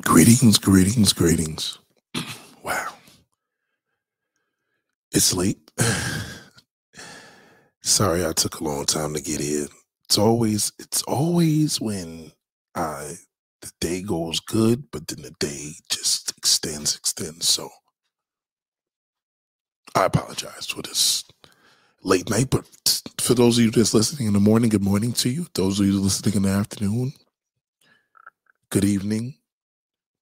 Greetings, greetings, greetings. Wow. It's late. Sorry I took a long time to get here. It's always when the day goes good, but then the day just extends. So I apologize for this late night, but for those of you that's listening in the morning, good morning to you. Those of you listening in the afternoon, good evening.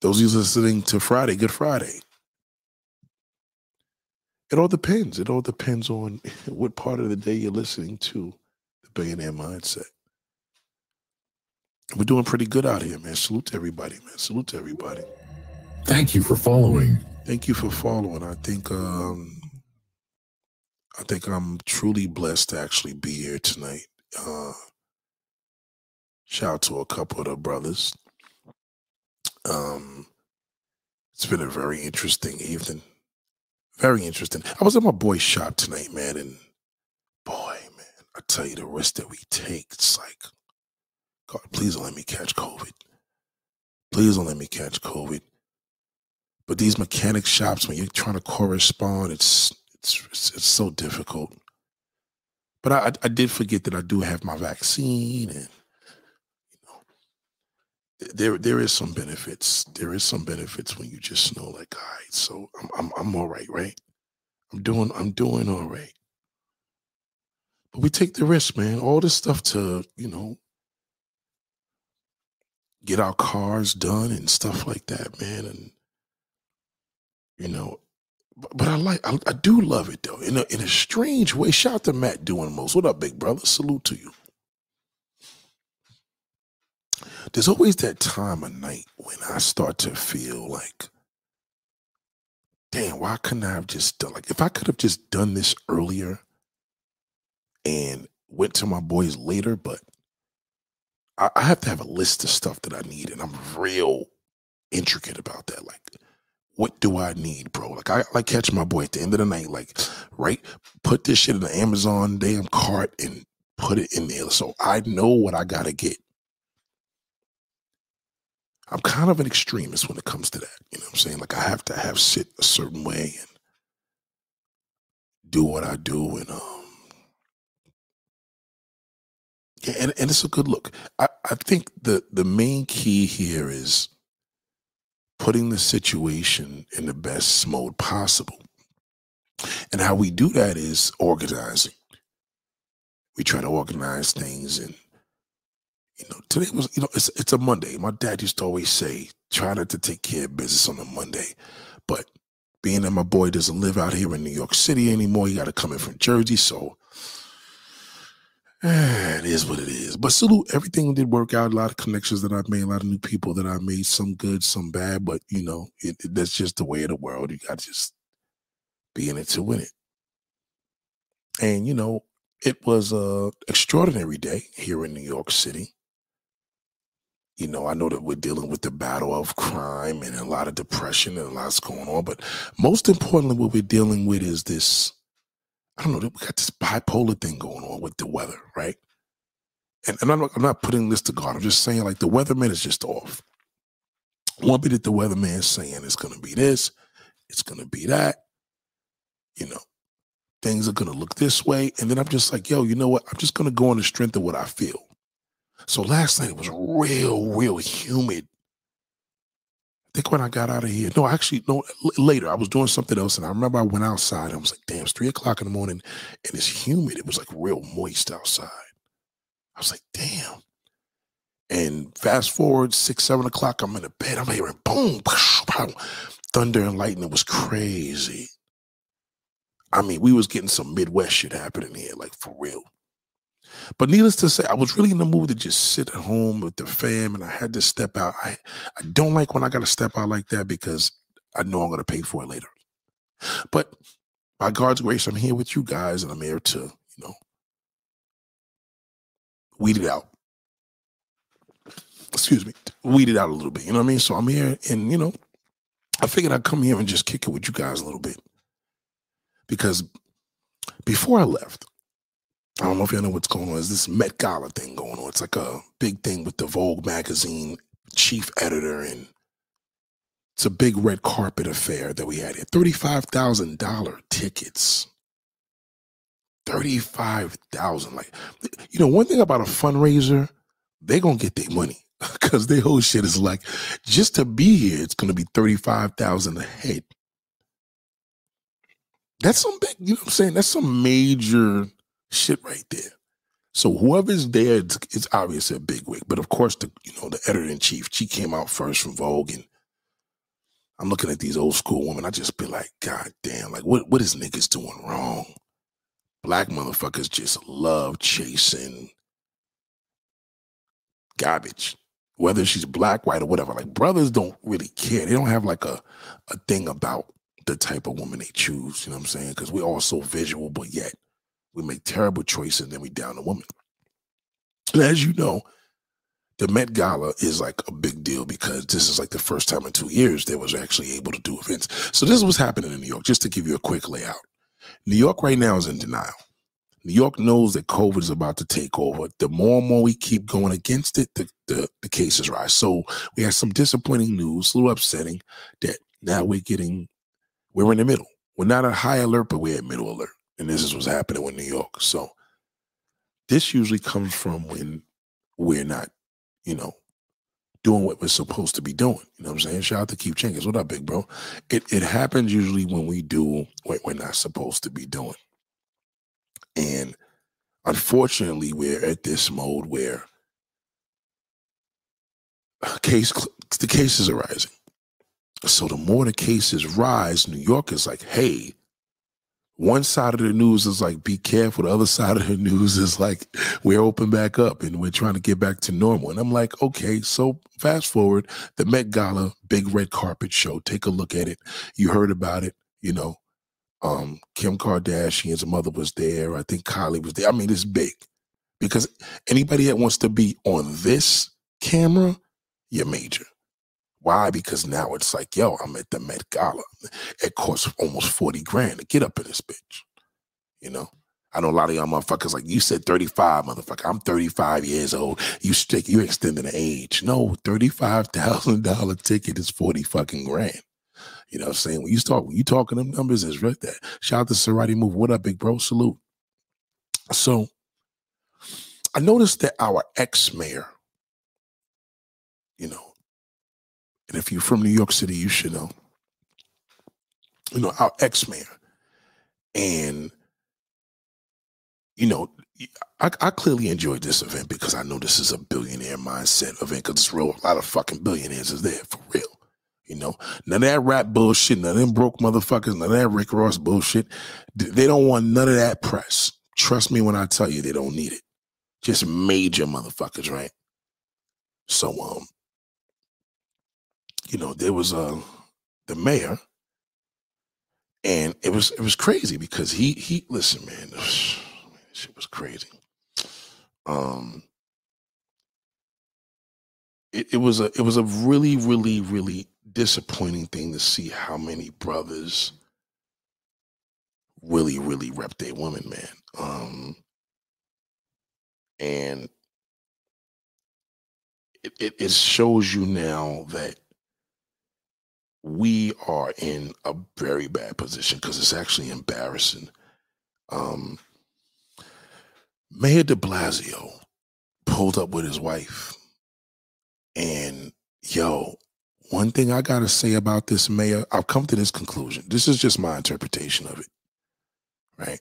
Those of you listening to Friday, good Friday. It all depends. It all depends on what part of the day you're listening to the Billionaire Mindset. We're doing pretty good out here, man. Salute to everybody, man. Salute to everybody. Thank you for following. Thank you for following. I think I'm truly blessed to actually be here tonight. Shout out to a couple of the brothers. It's been a very interesting evening. Very interesting. I was at my boy's shop tonight, man, and boy, man, I tell you, the risk that we take, it's like, God, please don't let me catch COVID. Please don't let me catch COVID. But these mechanic shops, when you're trying to correspond, it's so difficult. But I did forget that I do have my vaccine, and There is some benefits. There is some benefits when you just know, like, all right, so I'm all right, right? I'm doing all right. But we take the risk, man. All this stuff to, get our cars done and stuff like that, man. And but I do love it though. In a strange way. Shout out to Matt doing most. What up, big brother? Salute to you. There's always that time of night when I start to feel like, damn, why couldn't I have just done, like, if I could have just done this earlier and went to my boys later, but I have to have a list of stuff that I need, and I'm real intricate about that. Like, what do I need, bro? Like, I like catch my boy at the end of the night, like, right, put this shit in the Amazon damn cart and put it in there so I know what I gotta get. I'm kind of an extremist when it comes to that. You know what I'm saying? Like, I have to have sit a certain way and do what I do. And, yeah, and it's a good look. I think the main key here is putting the situation in the best mode possible. And how we do that is organizing. We try to organize things, and today was, it's a Monday. My dad used to always say, try not to take care of business on a Monday. But being that my boy doesn't live out here in New York City anymore, he got to come in from Jersey. So it is what it is. But salute, everything did work out. A lot of connections that I've made, a lot of new people that I made, some good, some bad. But, that's just the way of the world. You got to just be in it to win it. And, it was an extraordinary day here in New York City. I know that we're dealing with the battle of crime and a lot of depression and a lot's going on. But most importantly, what we're dealing with is this, we got this bipolar thing going on with the weather, right? And I'm not putting this to God. I'm just saying, like, the weatherman is just off. One bit that the weatherman's saying it's going to be this, it's going to be that, things are going to look this way. And then I'm just like, yo, you know what? I'm just going to go on the strength of what I feel. So last night it was real humid. I think when I got out of here, later I was doing something else, and I remember I went outside and I was like, damn, it's 3 o'clock in the morning and it's humid. It was like real moist outside. I was like, damn. And fast forward 6, 7 o'clock, I'm in the bed. I'm hearing boom, pow, pow, thunder and lightning. It was crazy. I mean, we was getting some Midwest shit happening here, like, for real. But needless to say, I was really in the mood to just sit at home with the fam, and I had to step out. I don't like when I got to step out like that because I know I'm going to pay for it later. But by God's grace, I'm here with you guys, and I'm here to, weed it out. Excuse me. Weed it out a little bit, you know what I mean? So I'm here, and, I figured I'd come here and just kick it with you guys a little bit. Because before I left, I don't know if you know what's going on. Is this Met Gala thing going on? It's like a big thing with the Vogue magazine chief editor and It's a big red carpet affair that we had here. $35,000 tickets. $35,000. Like, you know, one thing about a fundraiser, they're going to get their money because their whole shit is like, just to be here, it's going to be $35,000 a head. That's some big, you know what I'm saying? That's some major shit right there. So whoever's there, it's obviously a bigwig. But of course, the editor-in-chief, she came out first from Vogue, and I'm looking at these old school women. I just be like, God damn, like what is niggas doing wrong? Black motherfuckers just love chasing garbage, whether she's black, white, or whatever. Like, brothers don't really care. They don't have like a thing about the type of woman they choose, you know what I'm saying? Because we're all so visual, but yet we make terrible choices, and then we down the woman. And as you know, the Met Gala is like a big deal because this is like the first time in 2 years they was actually able to do events. So this is what's happening in New York, just to give you a quick layout. New York right now is in denial. New York knows that COVID is about to take over. The more and more we keep going against it, the cases rise. So we had some disappointing news, a little upsetting, that now we're in the middle. We're not at high alert, but we're at middle alert. And this is what's happening with New York. So this usually comes from when we're not, doing what we're supposed to be doing. You know what I'm saying? Shout out to Keep Jenkins. What up, big bro? It happens usually when we do what we're not supposed to be doing. And unfortunately, we're at this mode where the cases are rising. So the more the cases rise, New York is like, hey, one side of the news is like, be careful. The other side of the news is like, we're open back up and we're trying to get back to normal. And I'm like, okay, so fast forward, the Met Gala, big red carpet show. Take a look at it. You heard about it, Kim Kardashian's mother was there. I think Kylie was there. I mean, it's big. Because anybody that wants to be on this camera, you're major. Why? Because now it's like, yo, I'm at the Met Gala. It costs almost $40,000 to get up in this bitch. I know a lot of y'all motherfuckers like, you said 35, motherfucker. I'm 35 years old. You extending the age. No, $35,000 ticket is $40,000. You know what I'm saying? When you talking them numbers, it's right there. Shout out to Serati Move. What up, big bro? Salute. So I noticed that our ex-mayor, and if you're from New York City, you should know, our ex-mayor. And, I clearly enjoyed this event because I know this is a billionaire mindset event because it's real. A lot of fucking billionaires is there for real. None of that rap bullshit, none of them broke motherfuckers, none of that Rick Ross bullshit. They don't want none of that press. Trust me when I tell you they don't need it. Just major motherfuckers, right? So, there was the mayor, and it was crazy because he listen, man, this shit was crazy. It was a really, really, really disappointing thing to see how many brothers really, really rep their women, man. And it shows you now that we are in a very bad position because it's actually embarrassing. Mayor de Blasio pulled up with his wife. And, one thing I got to say about this mayor, I've come to this conclusion. This is just my interpretation of it, right?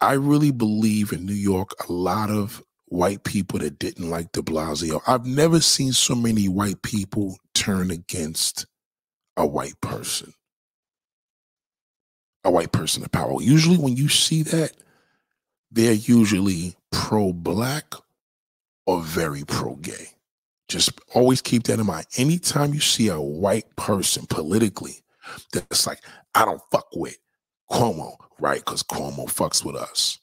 I really believe in New York, a lot of white people that didn't like de Blasio. I've never seen so many white people turn against a white person. A white person of power. Usually when you see that, they're usually pro-black or very pro-gay. Just always keep that in mind. Anytime you see a white person politically that's like, I don't fuck with Cuomo, right? Because Cuomo fucks with us.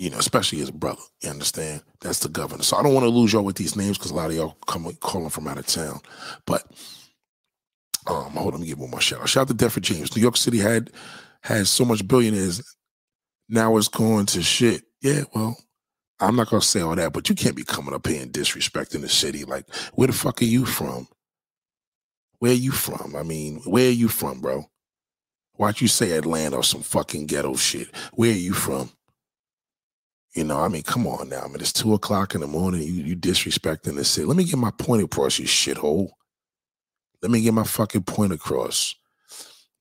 Especially his brother, you understand? That's the governor. So I don't want to lose y'all with these names because a lot of y'all come calling from out of town. But hold on, let me give one more shout out. Shout out to Deford James. New York City has so much billionaires. Now it's going to shit. Yeah, well, I'm not going to say all that, but you can't be coming up here and disrespecting the city. Like, where the fuck are you from? Where you from? I mean, where are you from, bro? Why'd you say Atlanta or some fucking ghetto shit? Where are you from? You know, I mean, come on now. I mean, it's 2 o'clock in the morning. You disrespecting the city. Let me get my point across, you shithole. Let me get my fucking point across.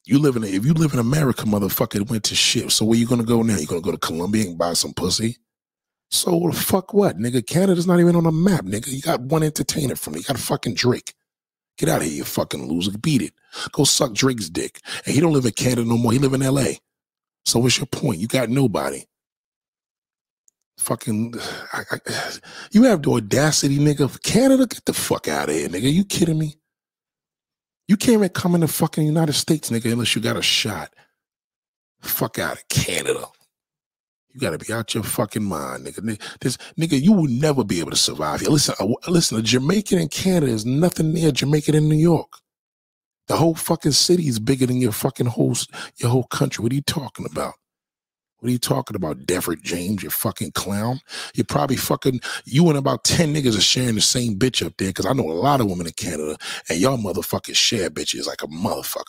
If you live in America, motherfucker, it went to shit. So where you gonna go now? You gonna go to Colombia and buy some pussy? So fuck what, nigga? Canada's not even on the map, nigga. You got one entertainer from me. You got a fucking Drake. Get out of here, you fucking loser. Beat it. Go suck Drake's dick. And he don't live in Canada no more. He live in L.A. So what's your point? You got nobody. Fucking, you have the audacity, nigga. For Canada, get the fuck out of here, nigga. You kidding me? You can't even come in the fucking United States, nigga, unless you got a shot. Fuck out of Canada. You got to be out your fucking mind, nigga. Nigga, you will never be able to survive here. Listen, a Jamaican in Canada is nothing near Jamaican in New York. The whole fucking city is bigger than your fucking your whole country. What are you talking about? What are you talking about, Deverett James, you fucking clown? You're probably fucking, you and about 10 niggas are sharing the same bitch up there, because I know a lot of women in Canada, and y'all motherfuckers share bitches like a motherfucker.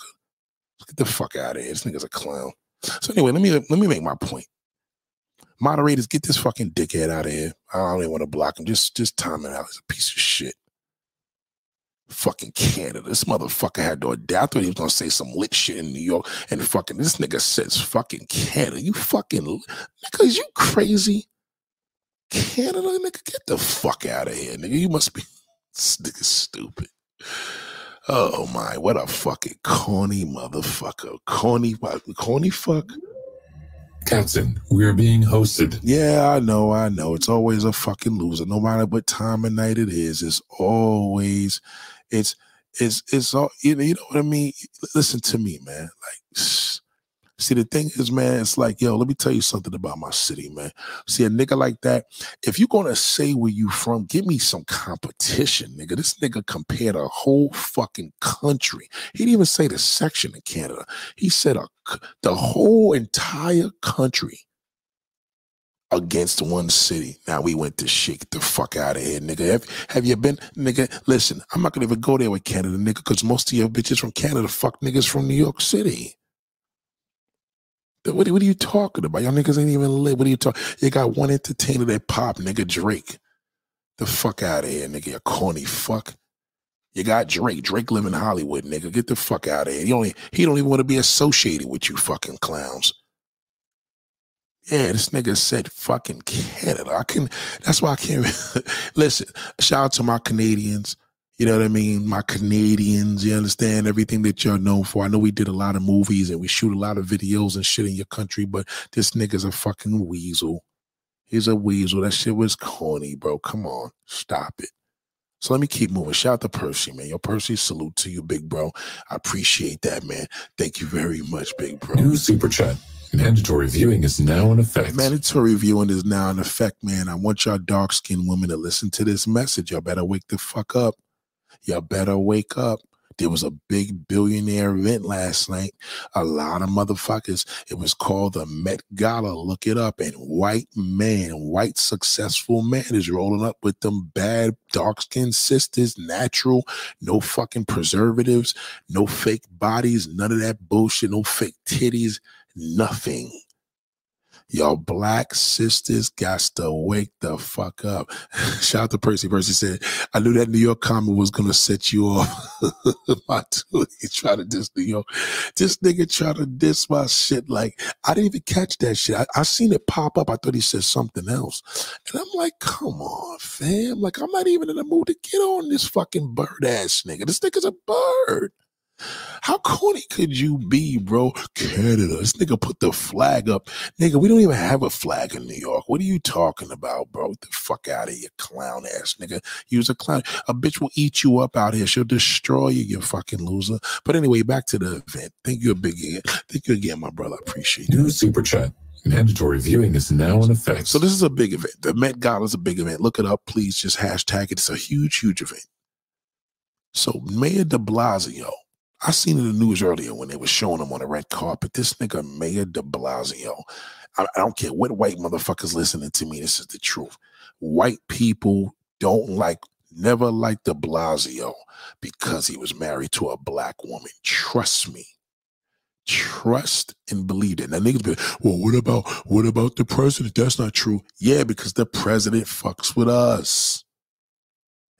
Get the fuck out of here. This nigga's a clown. So anyway, let me make my point. Moderators, get this fucking dickhead out of here. I don't even want to block him. Just time it out. He's a piece of shit. Fucking Canada. This motherfucker had to adapt. I thought he was going to say some lit shit in New York. And fucking, this nigga says fucking Canada. You fucking, nigga, is you crazy? Canada, nigga, get the fuck out of here, nigga. You must be, this nigga's stupid. Oh my, what a fucking corny motherfucker. Corny fuck. Captain, we're being hosted. Yeah, I know. It's always a fucking loser. No matter what time of night it is, it's always, it's all, you know what I mean? Listen to me, man. Like, see, the thing is, man, it's like, yo, let me tell you something about my city, man. See, a nigga like that, if you're going to say where you from, give me some competition, nigga. This nigga compared a whole fucking country. He didn't even say the section in Canada. He said the whole entire country against one city. Now we went to shit. Get the fuck out of here, nigga. Have you been, nigga? Listen, I'm not going to even go there with Canada, nigga, because most of your bitches from Canada fuck niggas from New York City. What are you talking about? Y'all niggas ain't even lit. What are you talking? You got one entertainer that pop, nigga, Drake. The fuck out of here, nigga, you corny fuck. You got Drake. Drake live in Hollywood, nigga. Get the fuck out of here. He don't even want to be associated with you fucking clowns. Yeah, this nigga said fucking Canada. That's why I can't. Listen, shout out to my Canadians. You know what I mean? My Canadians, you understand everything that you're known for. I know we did a lot of movies and we shoot a lot of videos and shit in your country, but this nigga's a fucking weasel. He's a weasel. That shit was corny, bro. Come on. Stop it. So let me keep moving. Shout out to Percy, man. Yo, Percy, salute to you, big bro. I appreciate that, man. Thank you very much, big bro. New super chat. Mandatory viewing is now in effect. Mandatory viewing is now in effect, man. I want y'all dark-skinned women to listen to this message. Y'all better wake the fuck up. Y'all better wake up. There was a big billionaire event last night. A lot of motherfuckers. It was called the Met Gala. Look it up. And white successful man is rolling up with them bad dark-skinned sisters, natural, no fucking preservatives, no fake bodies, none of that bullshit, no fake titties, nothing. Y'all black sisters got to wake the fuck up. Shout out to Percy. Percy said, I knew that New York comment was going to set you off. My dude, he tried to diss New York. This nigga tried to diss my shit. Like, I didn't even catch that shit. I seen it pop up. I thought he said something else. And I'm like, come on, fam. Like, I'm not even in the mood to get on this fucking bird ass nigga. This nigga's a bird. How corny could you be, bro? Canada. This nigga put the flag up. Nigga, we don't even have a flag in New York. What are you talking about, bro? Get the fuck out of here, clown ass nigga. You's a clown. A bitch will eat you up out here. She'll destroy you, you fucking loser. But anyway, back to the event. Thank you again, my brother. I appreciate it. New super chat. Mandatory viewing is now in effect. So this is a big event. The Met Gala is a big event. Look it up, please. Just hashtag it. It's a huge, huge event. So Mayor de Blasio. I seen in the news earlier when they were showing him on the red carpet, this nigga Mayor de Blasio, I don't care what white motherfuckers listening to me, this is the truth. White people don't like Never liked de Blasio because he was married to a black woman. Trust me. Trust and believe it. Now niggas be, well, what about the president? That's not true. Yeah, because the president fucks with us.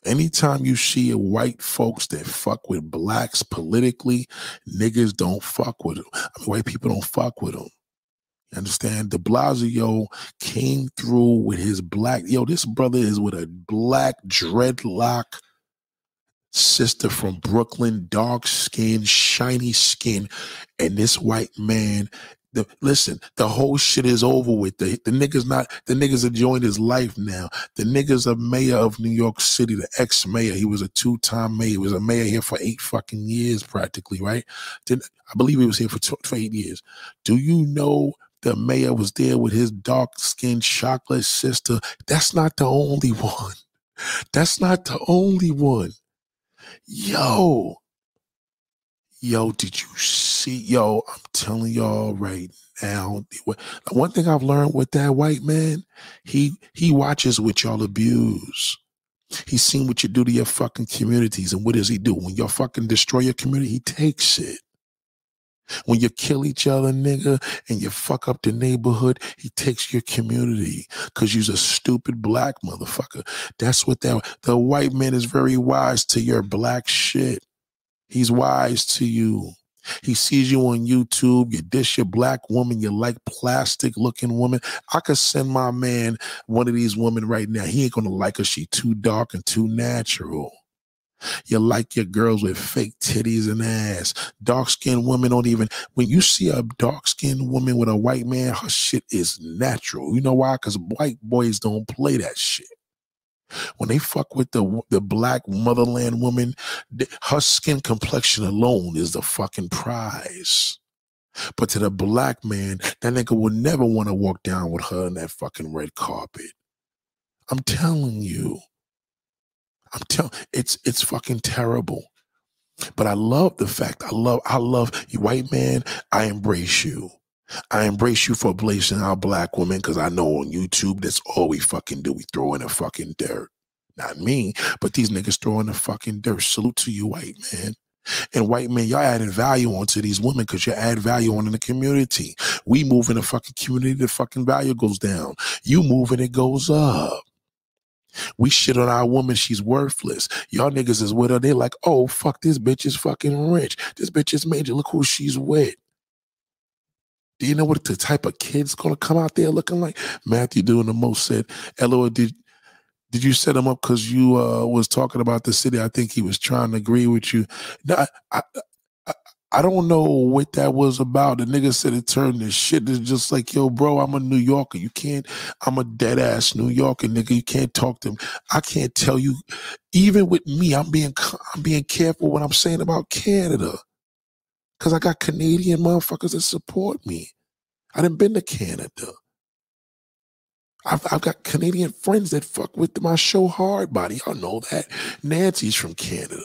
Anytime you see white folks that fuck with blacks politically, niggas don't fuck with them. I mean, white people don't fuck with them. You understand? De Blasio came through with his black. Yo, this brother is with a black dreadlock sister from Brooklyn, dark skin, shiny skin, and this white man. Listen, the whole shit is over with. The niggas have joined his life now. The niggas are mayor of New York City, the ex-mayor. He was a two-time mayor. He was a mayor here for 8 fucking years practically, right? I believe he was here for 8 years. Do you know the mayor was there with his dark-skinned chocolate sister? That's not the only one. That's not the only one. Yo, did you see? Yo, I'm telling y'all right now. One thing I've learned with that white man, he watches what y'all abuse. He's seen what you do to your fucking communities. And what does he do? When y'all fucking destroy your community, he takes it. When you kill each other, nigga, and you fuck up the neighborhood, he takes your community because you's a stupid black motherfucker. That's what the white man is very wise to your black shit. He's wise to you. He sees you on YouTube. You dish your black woman. You like plastic-looking woman. I could send my man one of these women right now. He ain't going to like her. She too dark and too natural. You like your girls with fake titties and ass. Dark-skinned women don't even... When you see a dark-skinned woman with a white man, her shit is natural. You know why? Because white boys don't play that shit. When they fuck with the black motherland woman, her skin complexion alone is the fucking prize. But to the black man, that nigga will never want to walk down with her on that fucking red carpet. I'm telling you. It's fucking terrible. But I love the fact. I love you, white man. I embrace you. I embrace you for blazing our black women because I know on YouTube that's all we fucking do. We throw in the fucking dirt. Not me, but these niggas throw in the fucking dirt. Salute to you, white man. And white man, y'all adding value onto these women because you add value on in the community. We move in the fucking community, the fucking value goes down. You move and it goes up. We shit on our woman, she's worthless. Y'all niggas is with her. They're like, oh, fuck, this bitch is fucking rich. This bitch is major. Look who she's with. Do you know what the type of kid's going to come out there looking like? Matthew doing the most said, Eloah, did you set him up because you was talking about the city? I think he was trying to agree with you. Now, I don't know what that was about. The nigga said it turned to shit. It's just like, yo, bro, I'm a New Yorker. You can't, I'm a dead-ass New Yorker, nigga. You can't talk to me. I can't tell you. Even with me, I'm being careful what I'm saying about Canada. Because I got Canadian motherfuckers that support me. I done been to Canada. I've got Canadian friends that fuck with my show hard body. Y'all know that. Nancy's from Canada.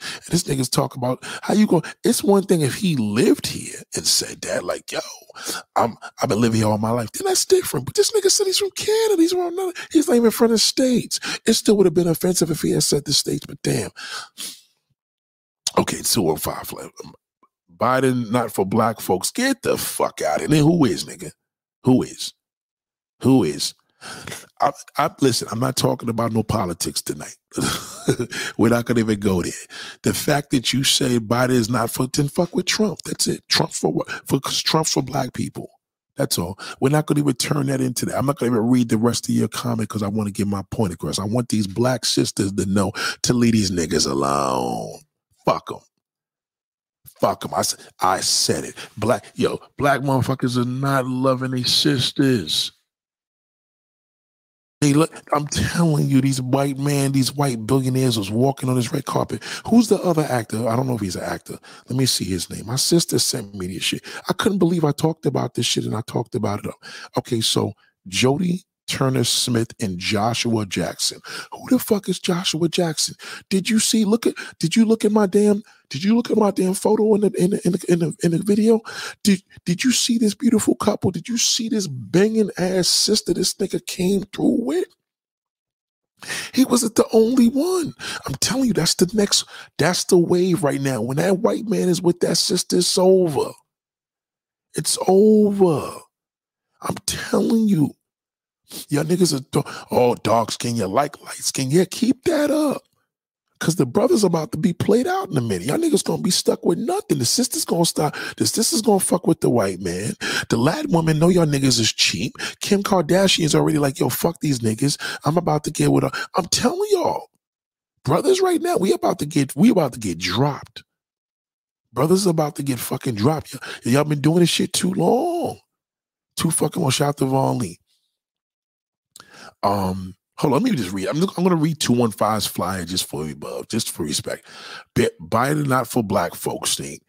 And this nigga's talking about how you go. It's one thing if he lived here and said that, like, yo, I've been living here all my life. Then that's different. But this nigga said he's from Canada. He's not even from the States. It still would have been offensive if he had said the States, but damn. Okay, 205 left. Biden, not for black folks. Get the fuck out of here. Who is, nigga? Who is? Listen, I'm not talking about no politics tonight. We're not going to even go there. The fact that you say Biden is not for, then fuck with Trump. That's it. Trump for what? Trump for black people. That's all. We're not going to even turn that into that. I'm not going to even read the rest of your comment because I want to get my point across. I want these black sisters to know to leave these niggas alone. Fuck them. Fuck them. I said it. Black motherfuckers are not loving their sisters. I'm telling you, these white billionaires was walking on this red carpet. Who's the other actor? I don't know if he's an actor. Let me see his name. My sister sent me this shit. I couldn't believe I talked about this shit and I talked about it. Okay, so Jody Turner-Smith and Joshua Jackson. Who the fuck is Joshua Jackson? Did you look at my damn photo in the video? Did you see this beautiful couple? Did you see this banging ass sister this nigga came through with? He wasn't the only one. I'm telling you, that's the next, that's the wave right now. When that white man is with that sister, it's over. It's over. I'm telling you. Y'all niggas are, oh, dark skin, you like light skin. Yeah, keep that up. Because the brother's about to be played out in a minute. Y'all niggas going to be stuck with nothing. The sister's going to stop. The sister's going to fuck with the white man. The Latin woman know y'all niggas is cheap. Kim Kardashian's already like, yo, fuck these niggas. I'm about to get with her. I'm telling y'all, brothers right now, we about to get dropped. Brothers are about to get fucking dropped. Y'all been doing this shit too long. Too fucking long. Shout out to Von Lee. Hold on, let me just read. I'm going to read 215's flyer just for respect. Biden not for black folks thing.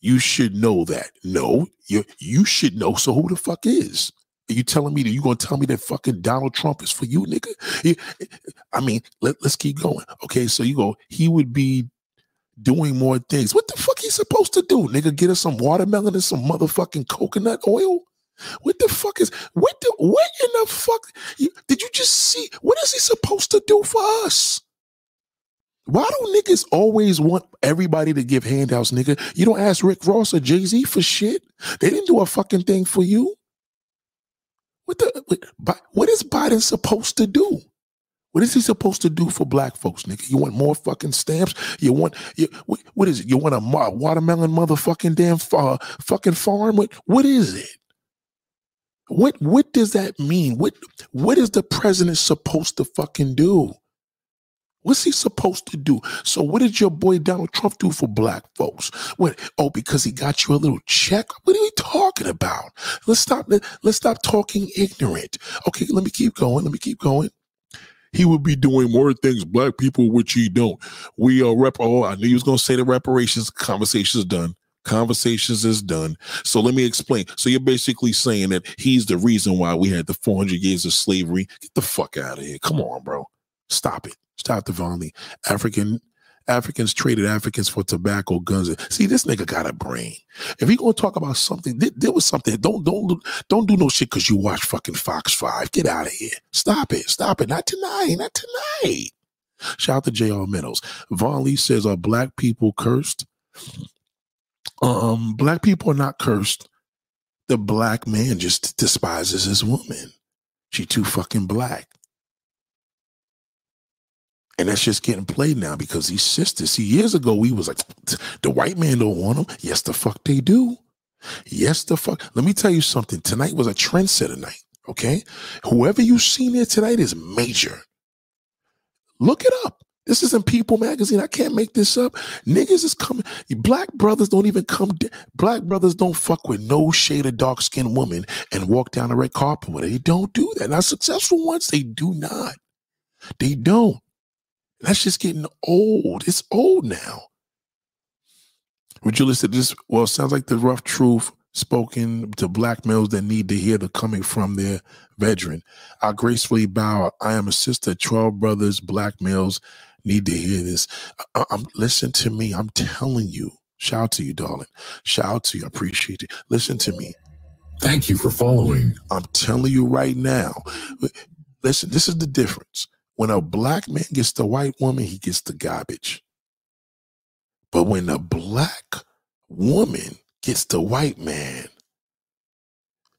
You should know that. No, you should know. So who the fuck is? Are you telling me that you're going to tell me that fucking Donald Trump is for you, nigga? I mean, let's keep going. Okay, so you go, he would be doing more things. What the fuck he supposed to do, nigga? Get us some watermelon and some motherfucking coconut oil? What the fuck is, what in the fuck, did you just see, what is he supposed to do for us? Why do niggas always want everybody to give handouts, nigga? You don't ask Rick Ross or Jay-Z for shit. They didn't do a fucking thing for you. What is Biden supposed to do? What is he supposed to do for black folks, nigga? You want more fucking stamps? You want, what is it? You want a watermelon motherfucking damn fucking farm? What is it? What does that mean? What is the president supposed to fucking do? What's he supposed to do? So what did your boy Donald Trump do for black folks? What? Oh, because he got you a little check? What are we talking about? Let's stop talking ignorant. Okay, let me keep going. He would be doing more things, black people, which he don't. We are I knew he was going to say the reparations conversation is done. So let me explain. So you're basically saying that he's the reason why we had the 400 years of slavery. Get the fuck out of here. Come on, bro. Stop it. Stop the violence. Africans traded Africans for tobacco, guns. See, this nigga got a brain. If he gonna talk about something, there was something. Don't do no shit because you watch fucking Fox 5. Get out of here. Stop it. Not tonight. Shout out to J.R. Meadows. Von Lee says, are black people cursed? Black people are not cursed. The black man just despises his woman. She too fucking black. And that's just getting played now because these sisters, see, years ago, we was like, the white man don't want them. Yes, the fuck they do. Yes, the fuck. Let me tell you something. Tonight was a trendsetter night, okay? Whoever you seen there tonight is major. Look it up. This isn't People Magazine. I can't make this up. Niggas is coming. Black brothers don't even come. Black brothers don't fuck with no shade of dark-skinned woman and walk down the red carpet with her. They don't do that. Now, successful ones, they do not. They don't. That's just getting old. It's old now. Would you listen to this? Well, it sounds like the rough truth spoken to black males that need to hear the coming from their veteran. I gracefully bow. I am a sister, 12 brothers, black males. Need to hear this. Listen to me. I'm telling you. Shout out to you, darling. Shout out to you. I appreciate it. Listen to me. Thank you for following. I'm telling you right now. Listen, this is the difference. When a black man gets the white woman, he gets the garbage. But when a black woman gets the white man,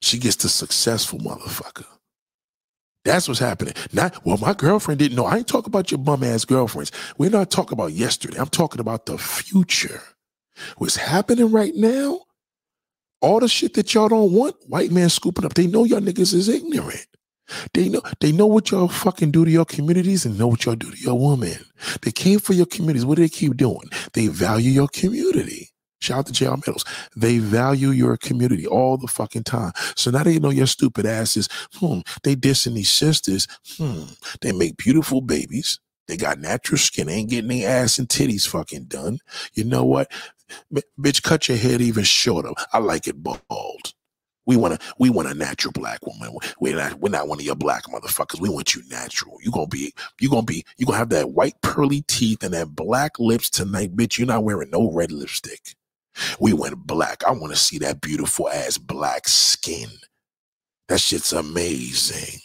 she gets the successful motherfucker. That's what's happening. Not, well, my girlfriend didn't know. I ain't talking about your bum-ass girlfriends. We're not talking about yesterday. I'm talking about the future. What's happening right now, all the shit that y'all don't want, white man scooping up. They know y'all niggas is ignorant. They know what y'all fucking do to your communities and know what y'all do to your woman. They came for your communities. What do they keep doing? They value your community. Shout out to J.R. Meadows. They value your community all the fucking time. So now they know your stupid asses. They dissing these sisters. They make beautiful babies. They got natural skin. They ain't getting their ass and titties fucking done. You know what? Bitch, cut your head even shorter. I like it bald. We want a natural black woman. We're not one of your black motherfuckers. We want you natural. You're gonna have that white pearly teeth and that black lips tonight, bitch. You're not wearing no red lipstick. We went black. I want to see that beautiful ass black skin. That shit's amazing.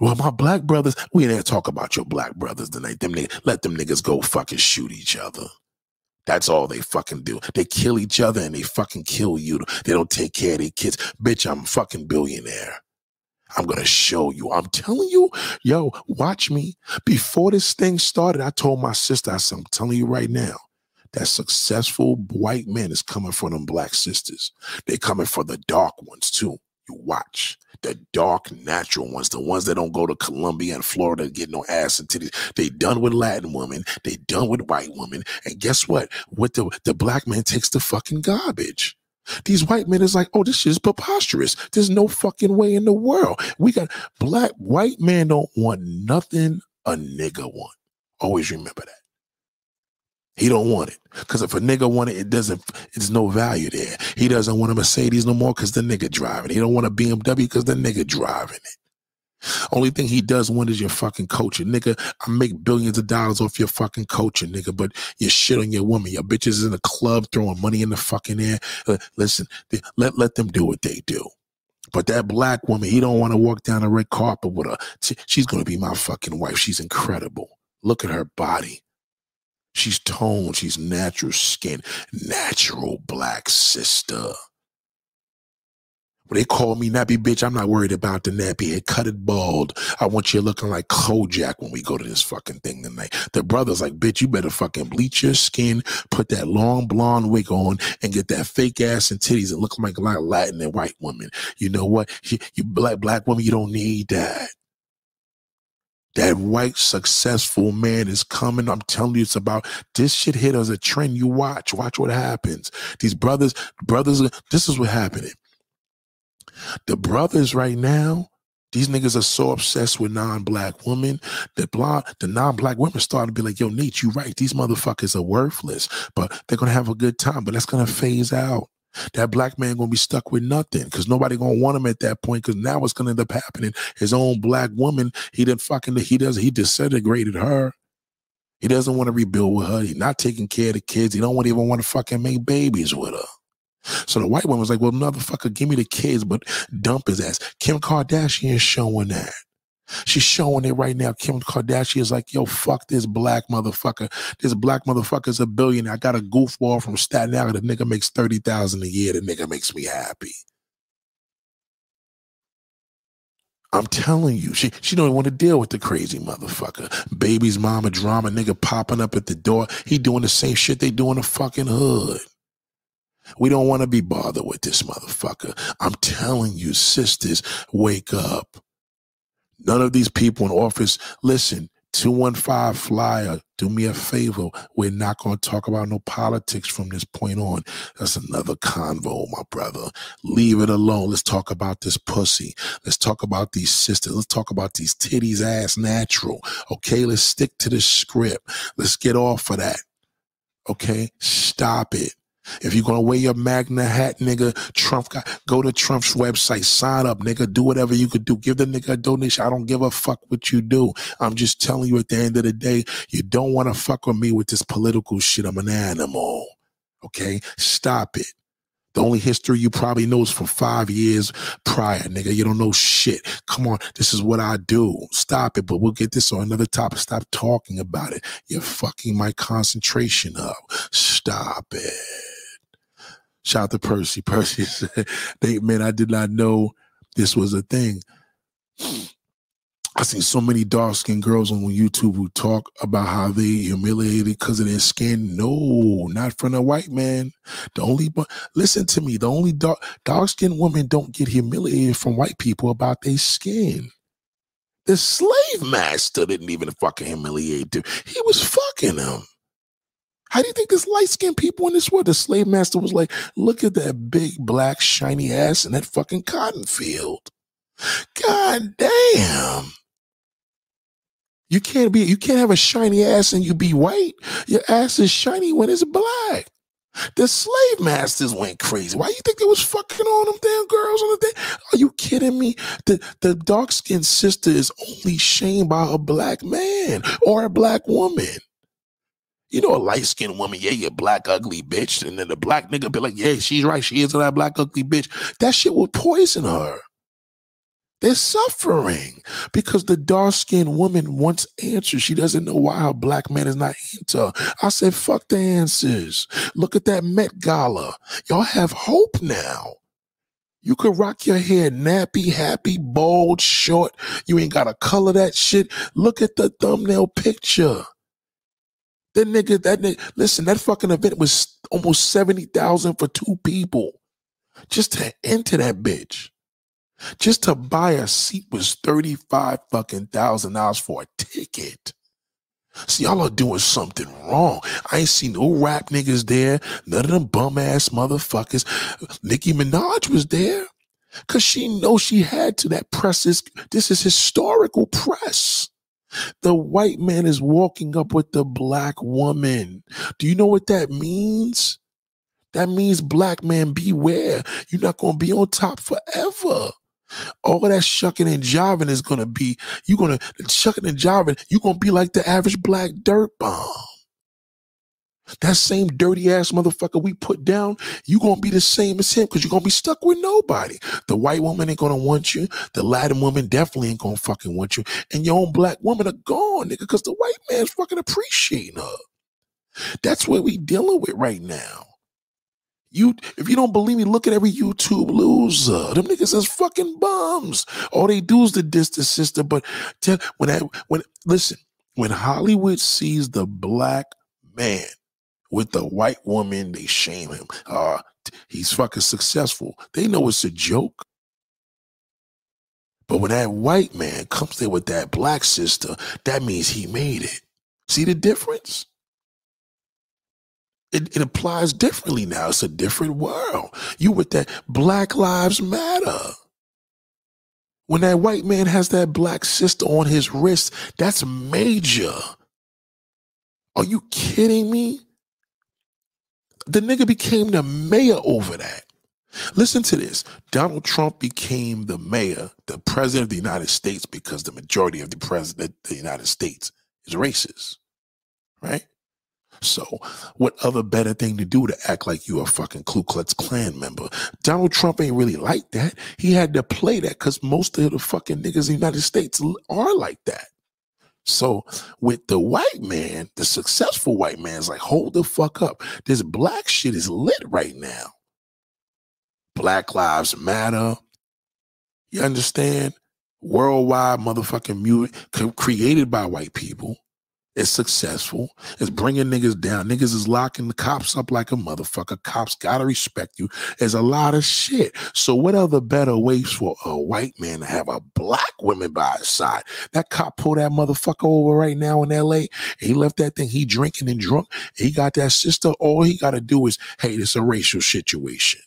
Well, my black brothers, we didn't talk about your black brothers tonight. Them niggas, let them niggas go fucking shoot each other. That's all they fucking do. They kill each other and they fucking kill you. They don't take care of their kids. Bitch, I'm a fucking billionaire. I'm going to show you. I'm telling you, yo, watch me. Before this thing started, I told my sister, I said, I'm telling you right now, that successful white man is coming for them black sisters. They're coming for the dark ones too. You watch. The dark natural ones, the ones that don't go to Colombia and Florida and get no ass and titties. They done with Latin women. They done with white women. And guess what? With the black man takes the fucking garbage. These white men is like, oh, this shit is preposterous. There's no fucking way in the world. We got black, white man don't want nothing a nigga want. Always remember that. He don't want it. Because if a nigga want it, it's no value there. He doesn't want a Mercedes no more because the nigga driving it. He don't want a BMW because the nigga driving it. Only thing he does want is your fucking coaching, nigga. I make billions of dollars off your fucking coaching, nigga, but you shit on your woman. Your bitches in the club throwing money in the fucking air. Listen, let them do what they do. But that black woman, he don't want to walk down a red carpet with her. She's going to be my fucking wife. She's incredible. Look at her body. She's toned. She's natural skin. Natural black sister. They call me nappy bitch. I'm not worried about the nappy head. Cut it bald. I want you looking like Kojak when we go to this fucking thing tonight. The brother's like, bitch, you better fucking bleach your skin, put that long blonde wig on, and get that fake ass and titties and look like a lot of Latin and white women. You know what? You black woman, you don't need that. That white successful man is coming. I'm telling you, it's about this shit hit as a trend. You watch. Watch what happens. These brothers, this is what happening. The brothers right now, these niggas are so obsessed with non-black women. The non-black women started to be like, yo, Nate, you right. These motherfuckers are worthless, but they're going to have a good time, but that's going to phase out. That black man going to be stuck with nothing because nobody going to want him at that point because now what's going to end up happening, his own black woman, he disintegrated her. He doesn't want to rebuild with her. He's not taking care of the kids. He don't even want to fucking make babies with her. So the white woman was like, well, motherfucker, give me the kids, but dump his ass. Kim Kardashian is showing that. She's showing it right now. Kim Kardashian is like, yo, fuck this black motherfucker. This black motherfucker's a billionaire. I got a goofball from Staten Island. The nigga makes $30,000 a year. The nigga makes me happy. I'm telling you, she don't want to deal with the crazy motherfucker. Baby's mama drama, nigga popping up at the door. He doing the same shit they do in the fucking hood. We don't want to be bothered with this motherfucker. I'm telling you, sisters, wake up. None of these people in office, listen, 215 flyer, do me a favor. We're not going to talk about no politics from this point on. That's another convo, my brother. Leave it alone. Let's talk about this pussy. Let's talk about these sisters. Let's talk about these titties, ass, natural. Okay, let's stick to the script. Let's get off of that. Okay, stop it. If you're going to wear your Magna hat, nigga, go to Trump's website, sign up, nigga, do whatever you could do. Give the nigga a donation. I don't give a fuck what you do. I'm just telling you at the end of the day, you don't want to fuck with me with this political shit. I'm an animal. Okay? Stop it. The only history you probably know is from 5 years prior, nigga. You don't know shit. Come on. This is what I do. Stop it. But we'll get this on another topic. Stop talking about it. You're fucking my concentration up. Stop it. Shout out to Percy. Percy said, man, I did not know this was a thing. I seen so many dark-skinned girls on YouTube who talk about how they humiliated because of their skin. No, not from a white man. Listen to me. The only dark-skinned women don't get humiliated from white people about their skin. The slave master didn't even fucking humiliate them. He was fucking them. How do you think this light-skinned people in this world? The slave master was like, look at that big, black, shiny ass in that fucking cotton field. God damn. You can't have a shiny ass and you be white. Your ass is shiny when it's black. The slave masters went crazy. Why you think they was fucking on them damn girls on the day? Are you kidding me? The dark-skinned sister is only shamed by a black man or a black woman. You know, a light-skinned woman, yeah, you black, ugly bitch. And then the black nigga be like, yeah, she's right. She is that black, ugly bitch. That shit will poison her. They're suffering because the dark-skinned woman wants answers. She doesn't know why her black man is not into. I said, fuck the answers. Look at that Met Gala. Y'all have hope now. You could rock your hair nappy, happy, bold, short. You ain't got to color that shit. Look at the thumbnail picture. That nigga, listen, that fucking event was almost 70,000 for two people. Just to enter that bitch. Just to buy a seat was $35,000 for a ticket. See, y'all are doing something wrong. I ain't seen no rap niggas there. None of them bum ass motherfuckers. Nicki Minaj was there because she knows she had to. That press is, this is historical press. The white man is walking up with the black woman. Do you know what that means? That means black man beware. You're not going to be on top forever. All of that shucking and jiving is going to be, you're going to shucking and jiving, you're going to be like the average black dirt bomb. That same dirty ass motherfucker we put down, you're going to be the same as him because you're going to be stuck with nobody. The white woman ain't going to want you. The Latin woman definitely ain't going to fucking want you. And your own black woman are gone, nigga, because the white man's fucking appreciating her. That's what we dealing with right now. You, if you don't believe me, look at every YouTube loser. Them niggas is fucking bums. All they do is the diss the system. But when Hollywood sees the black man with the white woman, they shame him. He's fucking successful. They know it's a joke. But when that white man comes there with that black sister, that means he made it. See the difference? It applies differently now. It's a different world. You with that Black Lives Matter. When that white man has that black sister on his wrist, that's major. Are you kidding me? The nigga became the mayor over that. Listen to this. Donald Trump became the mayor, the president of the United States, because the majority of the president of the United States is racist, right? So what other better thing to do to act like you a fucking Ku Klux Klan member? Donald Trump ain't really like that. He had to play that because most of the fucking niggas in the United States are like that. So with the white man, the successful white man's like, hold the fuck up. This black shit is lit right now. Black Lives Matter. You understand? Worldwide motherfucking music created by white people. It's successful. It's bringing niggas down. Niggas is locking the cops up like a motherfucker. Cops gotta respect you. There's a lot of shit. So what other better ways for a white man to have a black woman by his side? That cop pulled that motherfucker over right now in LA. He left that thing. He drinking and drunk. He got that sister. All he gotta do is, hey, this a racial situation.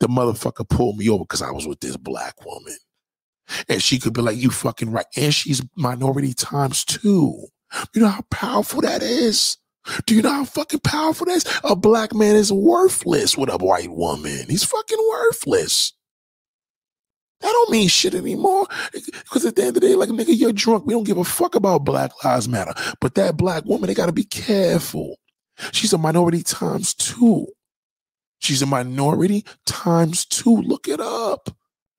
The motherfucker pulled me over because I was with this black woman. And she could be like, you fucking right. And she's minority times two. You know how powerful that is? Do you know how fucking powerful that is? A black man is worthless with a white woman. He's fucking worthless. That don't mean shit anymore. Because at the end of the day, like, nigga, you're drunk. We don't give a fuck about Black Lives Matter. But that black woman, they got to be careful. She's a minority times two. She's a minority times two. Look it up.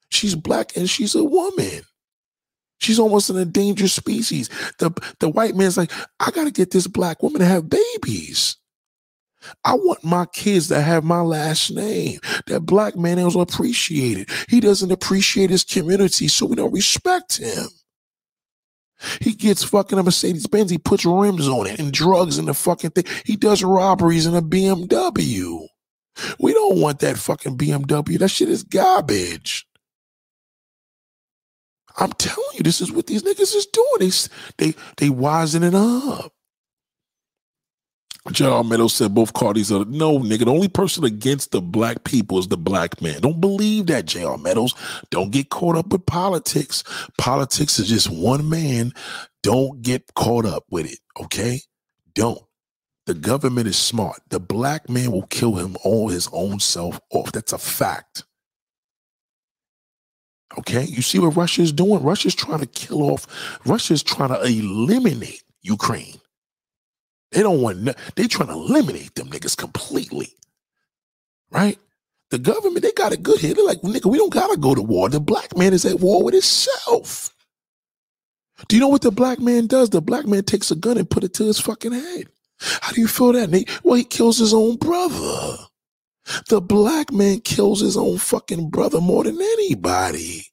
She's black and she's a woman. She's almost an endangered species. The white man's like, I got to get this black woman to have babies. I want my kids to have my last name. That black man doesn't appreciate it. He doesn't appreciate his community, so we don't respect him. He gets fucking a Mercedes-Benz. He puts rims on it and drugs and the fucking thing. He does robberies in a BMW. We don't want that fucking BMW. That shit is garbage. I'm telling you, this is what these niggas is doing. They wising it up. John Meadows said both parties are, no, nigga, the only person against the black people is the black man. Don't believe that, J.R. Meadows. Don't get caught up with politics. Politics is just one man. Don't get caught up with it, okay? Don't. The government is smart. The black man will kill him all his own self off. That's a fact. Okay, you see what Russia is doing? Russia is trying to eliminate Ukraine. They're trying to eliminate them niggas completely. Right? The government, they got it good here. They're like, nigga, we don't got to go to war. The black man is at war with himself. Do you know what the black man does? The black man takes a gun and put it to his fucking head. How do you feel that, Nate? Well, he kills his own brother. The black man kills his own fucking brother more than anybody.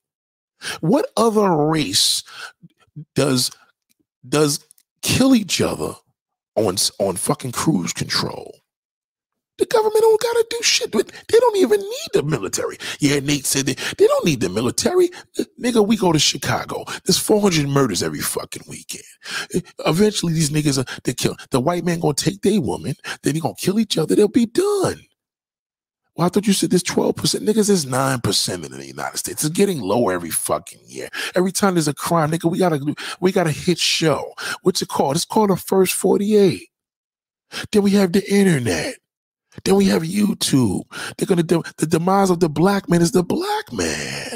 What other race does kill each other on fucking cruise control? The government don't got to do shit. They don't even need the military. Yeah, Nate said they don't need the military. Nigga, we go to Chicago. There's 400 murders every fucking weekend. Eventually, these niggas, they kill. The white man going to take their woman. Then he going to kill each other. They'll be done. Well, I thought you said there's 12%. Niggas, there's 9% in the United States. It's getting lower every fucking year. Every time there's a crime, nigga, we gotta hit show. What's it called? It's called a First 48. Then we have the internet. Then we have YouTube. They're gonna the demise of the black man is the black man.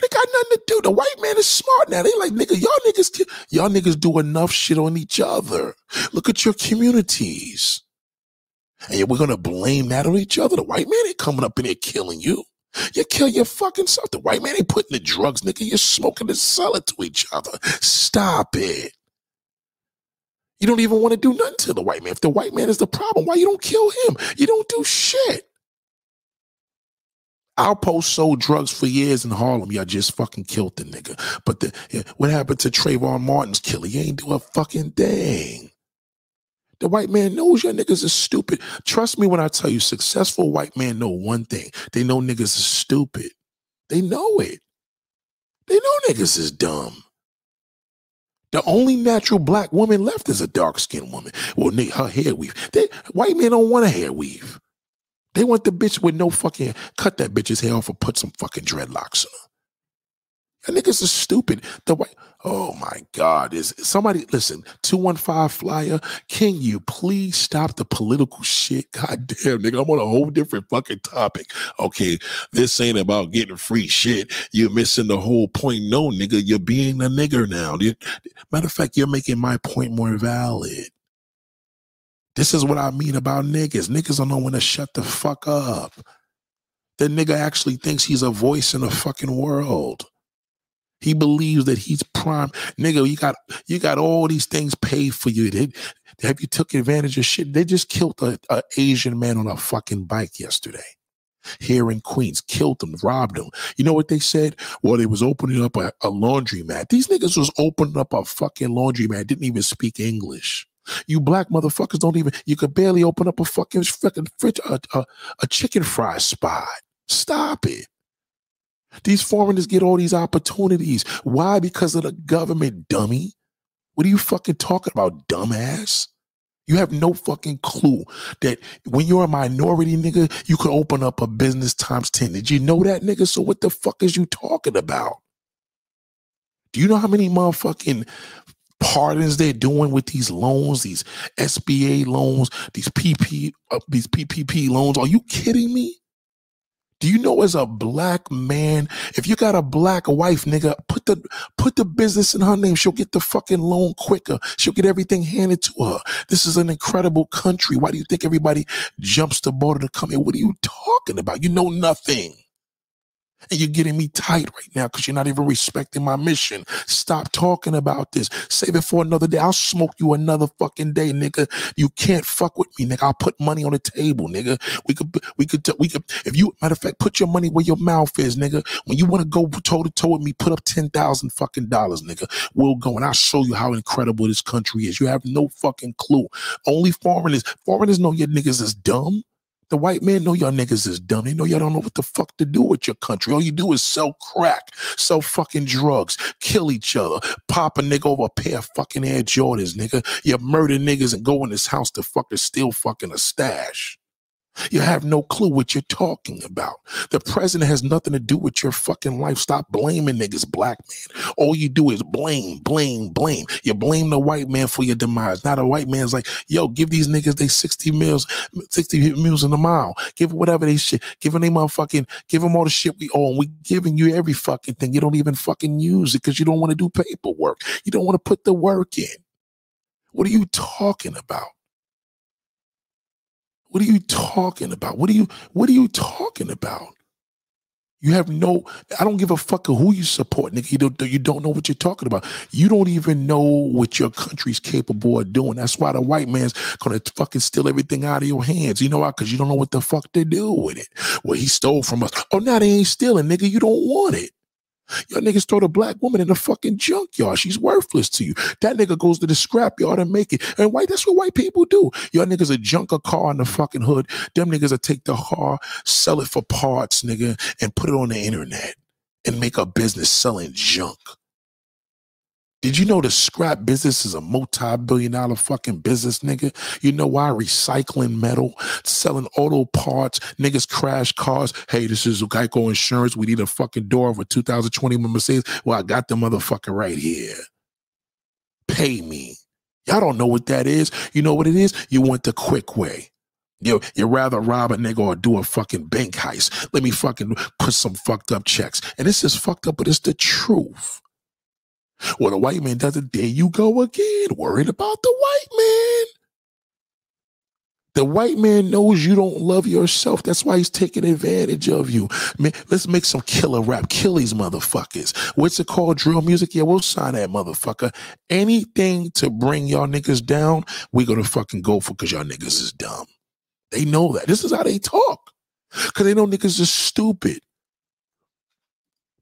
They got nothing to do. The white man is smart now. They like, nigga, y'all niggas do enough shit on each other. Look at your communities. And we're going to blame that on each other. The white man ain't coming up in here killing you. You kill your fucking self. The white man ain't putting the drugs, nigga. You're smoking and selling to each other. Stop it. You don't even want to do nothing to the white man. If the white man is the problem, why you don't kill him? You don't do shit. Outpost sold drugs for years in Harlem. Y'all just fucking killed the nigga. But what happened to Trayvon Martin's killer? You ain't do a fucking thing. The white man knows your niggas is stupid. Trust me when I tell you, successful white men know one thing. They know niggas is stupid. They know it. They know niggas is dumb. The only natural black woman left is a dark-skinned woman. Well, her hair weave. White men don't want a hair weave. They want the bitch with no fucking, cut that bitch's hair off or put some fucking dreadlocks on her. That niggas is stupid. Oh my God. Is somebody, listen, 215 Flyer, can you please stop the political shit? God damn, nigga, I'm on a whole different fucking topic. Okay, this ain't about getting free shit. You're missing the whole point. No, nigga, you're being a nigger now. Matter of fact, you're making my point more valid. This is what I mean about niggas. Niggas don't know when to shut the fuck up. The nigga actually thinks he's a voice in the fucking world. He believes that he's prime. Nigga, you got all these things paid for you. Have you took advantage of shit? They just killed an Asian man on a fucking bike yesterday here in Queens. Killed him, robbed him. You know what they said? Well, they was opening up a laundromat. These niggas was opening up a fucking laundromat. Didn't even speak English. You black motherfuckers you could barely open up a fucking fridge, a chicken fry spot. Stop it. These foreigners get all these opportunities. Why? Because of the government, dummy. What are you fucking talking about, dumbass? You have no fucking clue that when you're a minority, nigga, you could open up a business times 10. Did you know that, nigga? So what the fuck is you talking about? Do you know how many motherfucking pardons they're doing with these loans, these SBA loans, these PPP loans? Are you kidding me? Do you know as a black man, if you got a black wife, nigga, put the business in her name. She'll get the fucking loan quicker. She'll get everything handed to her. This is an incredible country. Why do you think everybody jumps the border to come here? What are you talking about? You know nothing. And you're getting me tight right now because you're not even respecting my mission. Stop talking about this. Save it for another day. I'll smoke you another fucking day, nigga. You can't fuck with me, nigga. I'll put money on the table, nigga. We could. If you, matter of fact, put your money where your mouth is, nigga. When you want to go toe to toe with me, put up $10,000 fucking dollars, nigga. We'll go, and I'll show you how incredible this country is. You have no fucking clue. Only foreigners know your niggas is dumb. The white men know y'all niggas is dumb. They know y'all don't know what the fuck to do with your country. All you do is sell crack, sell fucking drugs, kill each other, pop a nigga over a pair of fucking Air Jordans, nigga. You murder niggas and go in this house to fucking steal fucking a stash. You have no clue what you're talking about. The president has nothing to do with your fucking life. Stop blaming niggas, black man. All you do is blame, blame, blame. You blame the white man for your demise. Now the white man's like, yo, give these niggas they 60 meals in a mile. Give whatever they shit. Give them all the shit we owe. And we giving you every fucking thing. You don't even fucking use it because you don't want to do paperwork. You don't want to put the work in. What are you talking about? What are you talking about? What are you talking about? You have no, I don't give a fuck who you support, nigga. You don't know what you're talking about. You don't even know what your country's capable of doing. That's why the white man's going to fucking steal everything out of your hands. You know why? Because you don't know what the fuck they do with it. Well, he stole from us. Oh, now they ain't stealing, nigga. You don't want it. Your niggas throw the black woman in the fucking junkyard. She's worthless to you. That nigga goes to the scrapyard and make it. And white, that's what white people do. Your niggas will junk a car in the fucking hood. Them niggas will take the car, sell it for parts, nigga, and put it on the internet and make a business selling junk. Did you know the scrap business is a multi-billion-dollar fucking business, nigga? You know why? Recycling metal, selling auto parts, niggas crash cars. Hey, this is Geico Insurance. We need a fucking door of a 2021 Mercedes. Well, I got the motherfucker right here. Pay me. Y'all don't know what that is. You know what it is? You want the quick way. You'd rather rob a nigga or do a fucking bank heist. Let me fucking put some fucked up checks. And this is fucked up, but it's the truth. Well, the white man does it. There you go again, worried about the white man. The white man knows you don't love yourself. That's why he's taking advantage of you. Man, let's make some killer rap. Kill these motherfuckers. What's it called? Drill music? Yeah, we'll sign that motherfucker. Anything to bring y'all niggas down, we're going to fucking go for, because y'all niggas is dumb. They know that. This is how they talk, because they know niggas is stupid.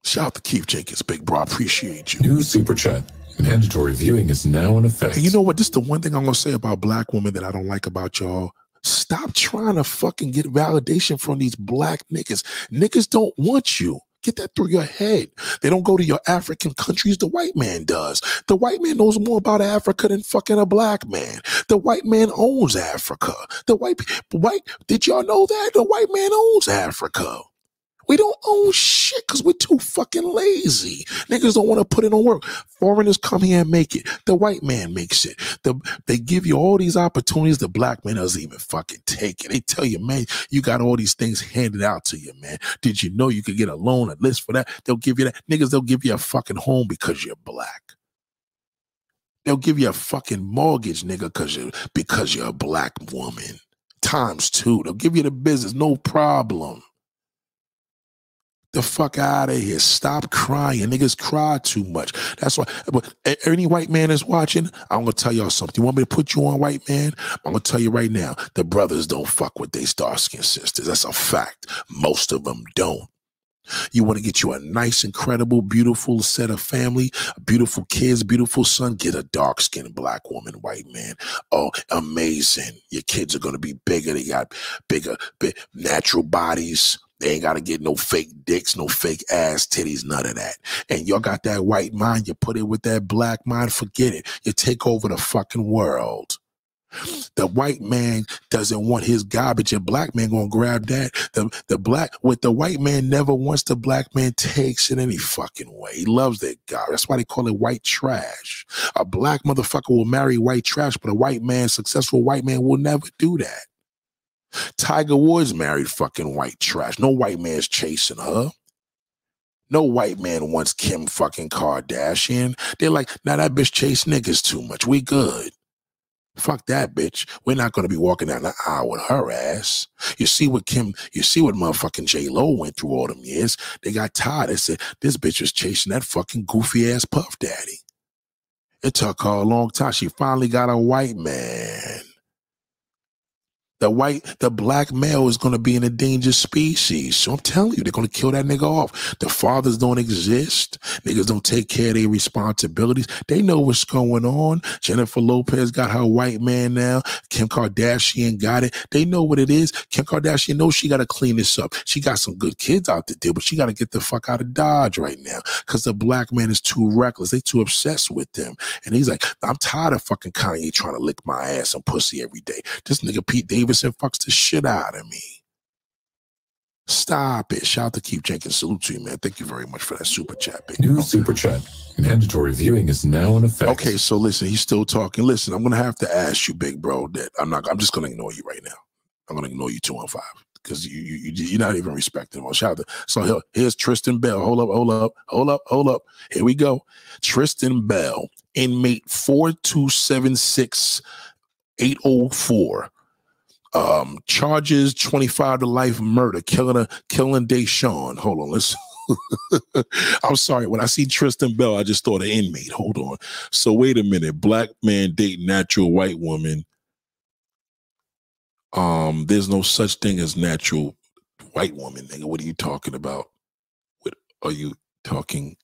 Shout out to Keith Jenkins, big bro. I appreciate you. New super chat. Mandatory viewing is now in effect. And you know what? This is the one thing I'm going to say about black women that I don't like about y'all. Stop trying to fucking get validation from these black niggas. Niggas don't want you. Get that through your head. They don't go to your African countries. The white man does. The white man knows more about Africa than fucking a black man. The white man owns Africa. Did y'all know that? The white man owns Africa. We don't own shit because we're too fucking lazy. Niggas don't want to put in on work. Foreigners come here and make it. The white man makes it. They give you all these opportunities. The black man doesn't even fucking take it. They tell you, man, you got all these things handed out to you, man. Did you know you could get a loan, a list for that? They'll give you that. Niggas, they'll give you a fucking home because you're black. They'll give you a fucking mortgage, nigga, because you're a black woman. Times 2. They'll give you the business. No problem. The fuck out of here. Stop crying. Niggas cry too much. That's why. But any white man is watching, I'm going to tell y'all something. You want me to put you on, white man? I'm going to tell you right now, the brothers don't fuck with their star-skinned sisters. That's a fact. Most of them don't. You want to get you a nice, incredible, beautiful set of family, beautiful kids, beautiful son, get a dark-skinned black woman, white man. Oh, amazing. Your kids are going to be bigger. They got bigger, natural bodies. They ain't got to get no fake dicks, no fake ass titties, none of that. And y'all got that white mind. You put it with that black mind. Forget it. You take over the fucking world. The white man doesn't want his garbage. A black man going to grab that. What the white man never wants, the black man takes in any fucking way. He loves that garbage. That's why they call it white trash. A black motherfucker will marry white trash, but a white man, successful white man, will never do that. Tiger Woods married fucking white trash. No white man's chasing her. No white man wants Kim fucking Kardashian. They're like, nah, that bitch chase niggas too much. We good. Fuck that bitch. We're not going to be walking down the aisle with her ass. You see what motherfucking J-Lo went through all them years. They got tired. They said, this bitch was chasing that fucking goofy ass Puff Daddy. It took her a long time. She finally got a white man. The black male is going to be an endangered species. So I'm telling you, they're going to kill that nigga off. The fathers don't exist. Niggas don't take care of their responsibilities. They know what's going on. Jennifer Lopez got her white man now. Kim Kardashian got it. They know what it is. Kim Kardashian knows she got to clean this up. She got some good kids out to deal, but she got to get the fuck out of Dodge right now because the black man is too reckless. They too obsessed with them. And he's like, I'm tired of fucking Kanye trying to lick my ass and pussy every day. This nigga Pete Davidson and fucks the shit out of me. Stop it. Shout out to Keith Jenkins. Salute to you, man. Thank you very much for that super chat, big New super chat. Mandatory viewing is now in effect. Okay, so listen, he's still talking. Listen, I'm going to have to ask you, big bro, that I'm just going to ignore you right now. I'm going to ignore you 215 because you're not even respecting him. Shout out to, so here's Tristan Bell. Hold up. Here we go. Tristan Bell, inmate 4276804. Charges 25 to life murder, killing Deshaun. Hold on, let's. I'm sorry. When I see Tristan Bell, I just thought an inmate. Hold on. So wait a minute. Black man date natural white woman. There's no such thing as natural white woman, nigga. What are you talking about? What are you talking?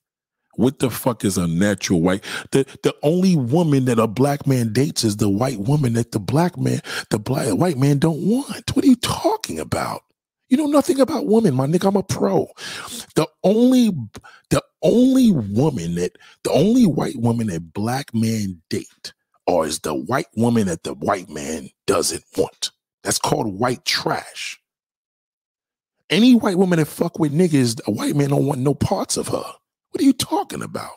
What the fuck is a natural white? The only woman that a black man dates is the white woman that the white man don't want. What are you talking about? You know nothing about women, my nigga. I'm a pro. The only white woman that black men date or is the white woman that the white man doesn't want. That's called white trash. Any white woman that fuck with niggas, a white man don't want no parts of her. What are you talking about?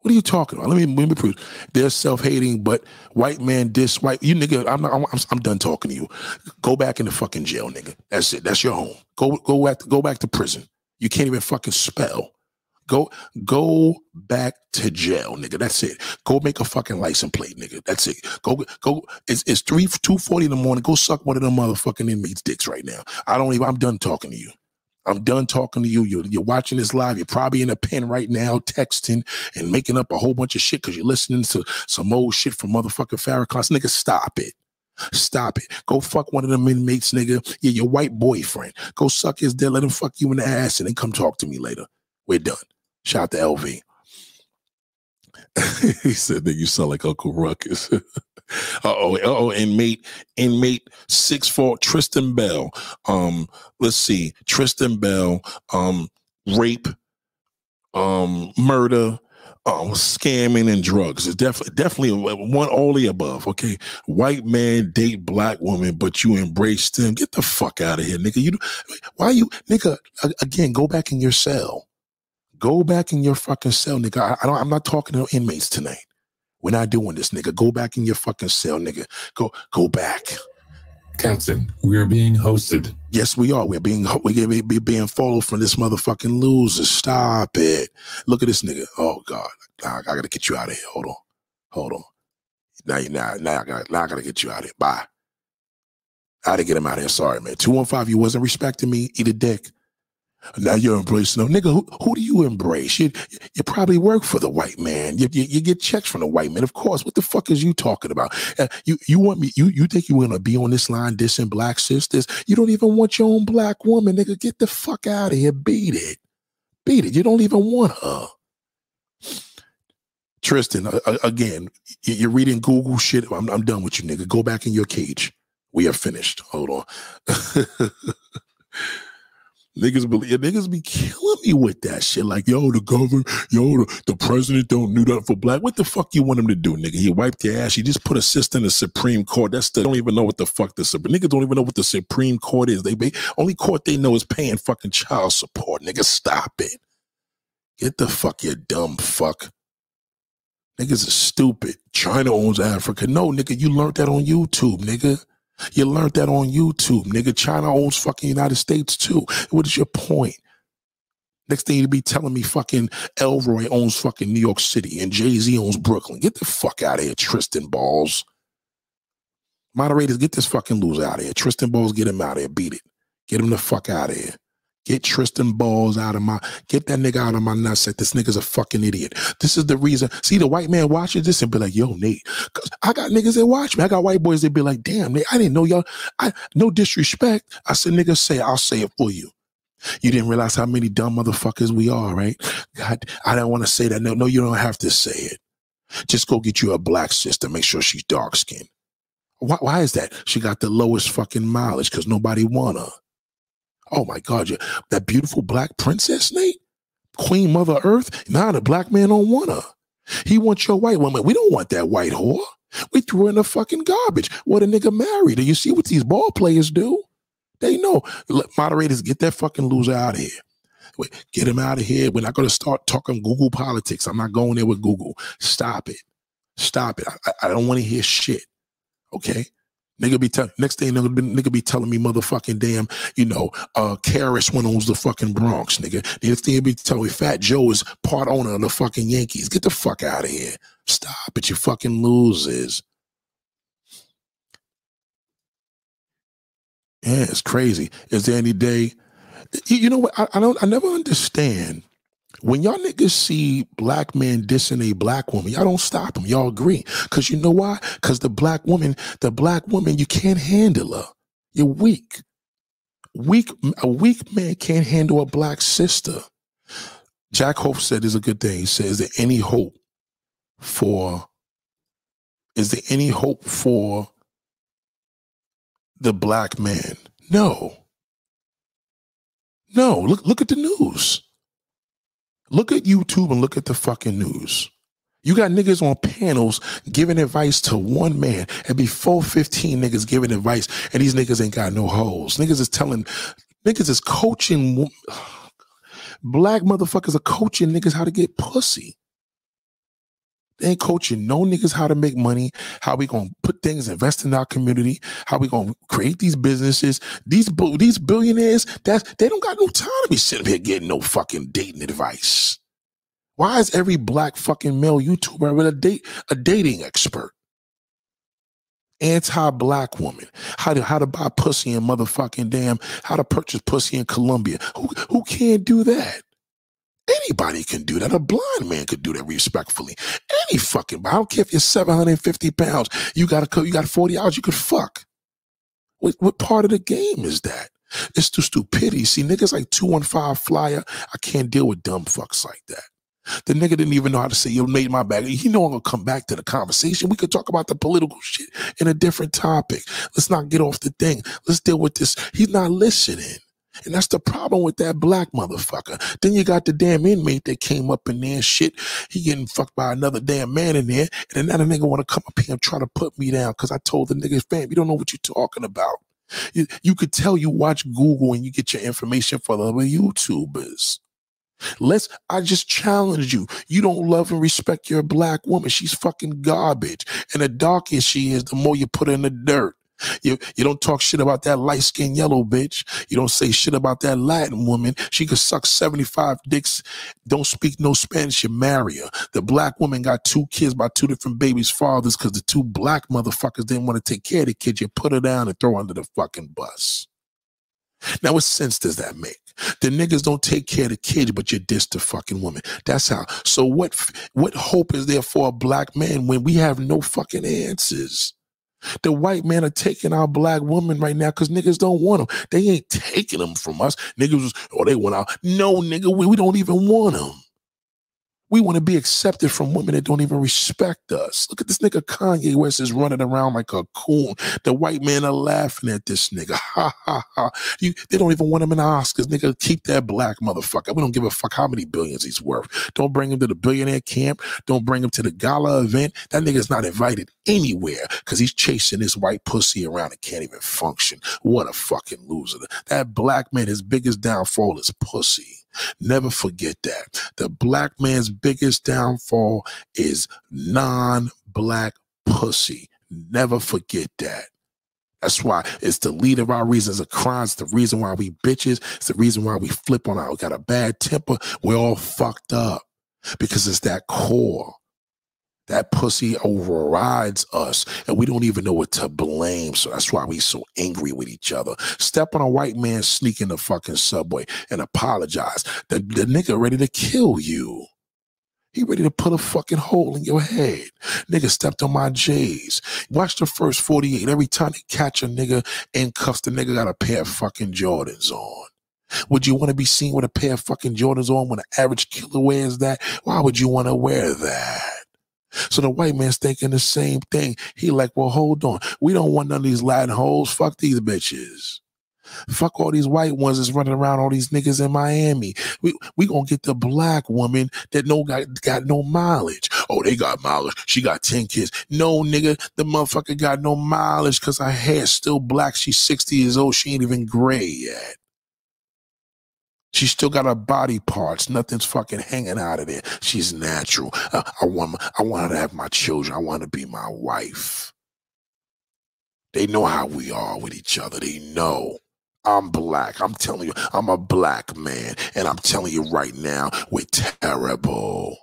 What are you talking about? Let me prove. They're self-hating, but white man diss white. You nigga, I'm done talking to you. Go back in the fucking jail, nigga. That's it. That's your home. Go back to prison. You can't even fucking spell. Go back to jail, nigga. That's it. Go make a fucking license plate, nigga. That's it. Go. It's 2:40 in the morning. Go suck one of them motherfucking inmates' dicks right now. I'm done talking to you. I'm done talking to you. You're watching this live. You're probably in a pen right now, texting and making up a whole bunch of shit because you're listening to some old shit from motherfucking Farrakhan. Nigga, stop it. Stop it. Go fuck one of them inmates, nigga. Yeah, your white boyfriend. Go suck his dick. Let him fuck you in the ass and then come talk to me later. We're done. Shout out to LV. He said that you sound like Uncle Ruckus. Inmate 6'4", Tristan Bell. Let's see, Tristan Bell, rape, murder, scamming and drugs. It's definitely one, all the above. Okay, white man date black woman, but you embrace them. Get the fuck out of here, nigga. Again, go back in your cell. Go back in your fucking cell, nigga. I'm not talking to no inmates tonight. We're not doing this, nigga. Go back in your fucking cell, nigga. Go back. Captain, we are being hosted. Yes, we are. We're being followed from this motherfucking loser. Stop it. Look at this nigga. Oh God, I gotta get you out of here. Hold on. Now I gotta get you out of here. Bye. I gotta get him out of here. Sorry, man. 215, you wasn't respecting me. Eat a dick. Now you're embracing them. Nigga, who do you embrace? You probably work for the white man. You get checks from the white man. Of course. What the fuck is you talking about? You want me? You think you're going to be on this line dissing black sisters? You don't even want your own black woman, nigga. Get the fuck out of here. Beat it. Beat it. You don't even want her. Tristan, again, you're reading Google shit. I'm done with you, nigga. Go back in your cage. We are finished. Hold on. Niggas be killing me with that shit. Like, yo, the governor, the president don't do that for black. What the fuck you want him to do, nigga? He wiped your ass. He just put a sister in the Supreme Court. Don't even know what the fuck niggas don't even know what the Supreme Court is. They only court they know is paying fucking child support. Nigga, stop it. Get the fuck, you dumb fuck. Niggas are stupid. China owns Africa. No, nigga, you learned that on YouTube, nigga. You learned that on YouTube, nigga. China owns fucking United States too. What is your point? Next thing you be telling me fucking Elroy owns fucking New York City and Jay-Z owns Brooklyn. Get the fuck out of here, Tristan Balls. Moderators, get this fucking loser out of here. Tristan Balls, get him out of here. Beat it. Get him the fuck out of here. Get Tristan Balls out of my... Get that nigga out of my nutsack. This nigga's a fucking idiot. This is the reason... See, the white man watches this and be like, yo, Nate. Cause I got niggas that watch me. I got white boys that be like, damn, Nate, I didn't know y'all... No disrespect. I said, nigga, I'll say it for you. You didn't realize how many dumb motherfuckers we are, right? God, I don't want to say that. No, you don't have to say it. Just go get you a black sister. Make sure she's dark-skinned. Why is that? She got the lowest fucking mileage because nobody want her. Oh my God, that beautiful black princess, Nate? Queen Mother Earth? Nah, the black man don't want her. He wants your white woman. We don't want that white whore. We threw her in the fucking garbage. What a nigga married her. You see what these ball players do? They know. Moderators, get that fucking loser out of here. Get him out of here. We're not going to start talking Google politics. I'm not going there with Google. Stop it. Stop it. I don't want to hear shit. Okay? Nigga be telling, next thing nigga be telling me motherfucking damn, Karis one owns the fucking Bronx, nigga. Next thing he be telling me Fat Joe is part owner of the fucking Yankees. Get the fuck out of here. Stop it, you fucking losers. Yeah, it's crazy. Is there any day? You know what? I never understand. When y'all niggas see black men dissing a black woman, y'all don't stop them. Y'all agree. Because you know why? Because the black woman, you can't handle her. You're weak. A weak man can't handle a black sister. Jack Hope said is a good thing. He said, is there any hope for the black man? No. Look at the news. Look at YouTube and look at the fucking news. You got niggas on panels giving advice to one man and be 415 niggas giving advice, and these niggas ain't got no hoes. Niggas is coaching. Black motherfuckers are coaching niggas how to get pussy. They ain't coaching no niggas how to make money, how we gonna put things, invest in our community, how we gonna create these businesses. These billionaires, they don't got no time to be sitting here getting no fucking dating advice. Why is every black fucking male YouTuber with a dating expert? Anti-black woman. How to buy pussy and motherfucking damn, how to purchase pussy in Colombia. Who can't do that? Anybody can do that. A blind man could do that respectfully. Any fucking, I don't care if you're 750 pounds, you got 40 hours, you could fuck. What part of the game is that? It's too stupidity. See, niggas like 215 Flyer, I can't deal with dumb fucks like that. The nigga didn't even know how to say, yo, made my bag. You know I'm going to come back to the conversation. We could talk about the political shit in a different topic. Let's not get off the thing. Let's deal with this. He's not listening. And that's the problem with that black motherfucker. Then you got the damn inmate that came up in there and shit. He getting fucked by another damn man in there. And then that nigga want to come up here and try to put me down because I told the nigga, fam, you don't know what you're talking about. You could tell you watch Google and you get your information from the other YouTubers. I just challenge you. You don't love and respect your black woman. She's fucking garbage. And the darker she is, the more you put her in the dirt. You don't talk shit about that light-skinned yellow bitch. You don't say shit about that Latin woman. She could suck 75 dicks. Don't speak no Spanish. You marry her. The black woman got two kids by two different babies' fathers because the two black motherfuckers didn't want to take care of the kid. You put her down and throw her under the fucking bus. Now, what sense does that make? The niggas don't take care of the kids, but you diss the fucking woman. That's how. So what hope is there for a black man when we have no fucking answers? The white men are taking our black women right now because niggas don't want them. They ain't taking them from us. Niggas, they went out. No, nigga, we don't even want them. We want to be accepted from women that don't even respect us. Look at this nigga Kanye West is running around like a coon. The white men are laughing at this nigga. Ha, ha, ha. They don't even want him in the Oscars. Nigga, keep that black motherfucker. We don't give a fuck how many billions he's worth. Don't bring him to the billionaire camp. Don't bring him to the gala event. That nigga's not invited anywhere because he's chasing this white pussy around and can't even function. What a fucking loser. That black man, his biggest downfall is pussy. Never forget that. The black man's biggest downfall is non-black pussy. Never forget that. That's why it's the lead of our reasons of crimes. It's the reason why we bitches. It's the reason why we flip on our, we got a bad temper. We're all fucked up because it's that core. That pussy overrides us, and we don't even know what to blame. So that's why we so angry with each other. Step on a white man, sneak in the fucking subway, and apologize. The nigga ready to kill you. He ready to put a fucking hole in your head. Nigga stepped on my J's. Watch the first 48. Every time they catch a nigga in cuffs, the nigga got a pair of fucking Jordans on. Would you want to be seen with a pair of fucking Jordans on when an average killer wears that? Why would you want to wear that? So the white man's thinking the same thing. He like, well, hold on. We don't want none of these Latin hoes. Fuck these bitches. Fuck all these white ones that's running around all these niggas in Miami. We going to get the black woman that got no mileage. Oh, they got mileage. She got 10 kids. No, nigga, the motherfucker got no mileage because her hair's still black. She's 60 years old. She ain't even gray yet. She still got her body parts. Nothing's fucking hanging out of there. She's natural. I want her to have my children. I want to be my wife. They know how we are with each other. They know. I'm black. I'm telling you, I'm a black man. And I'm telling you right now, we're terrible.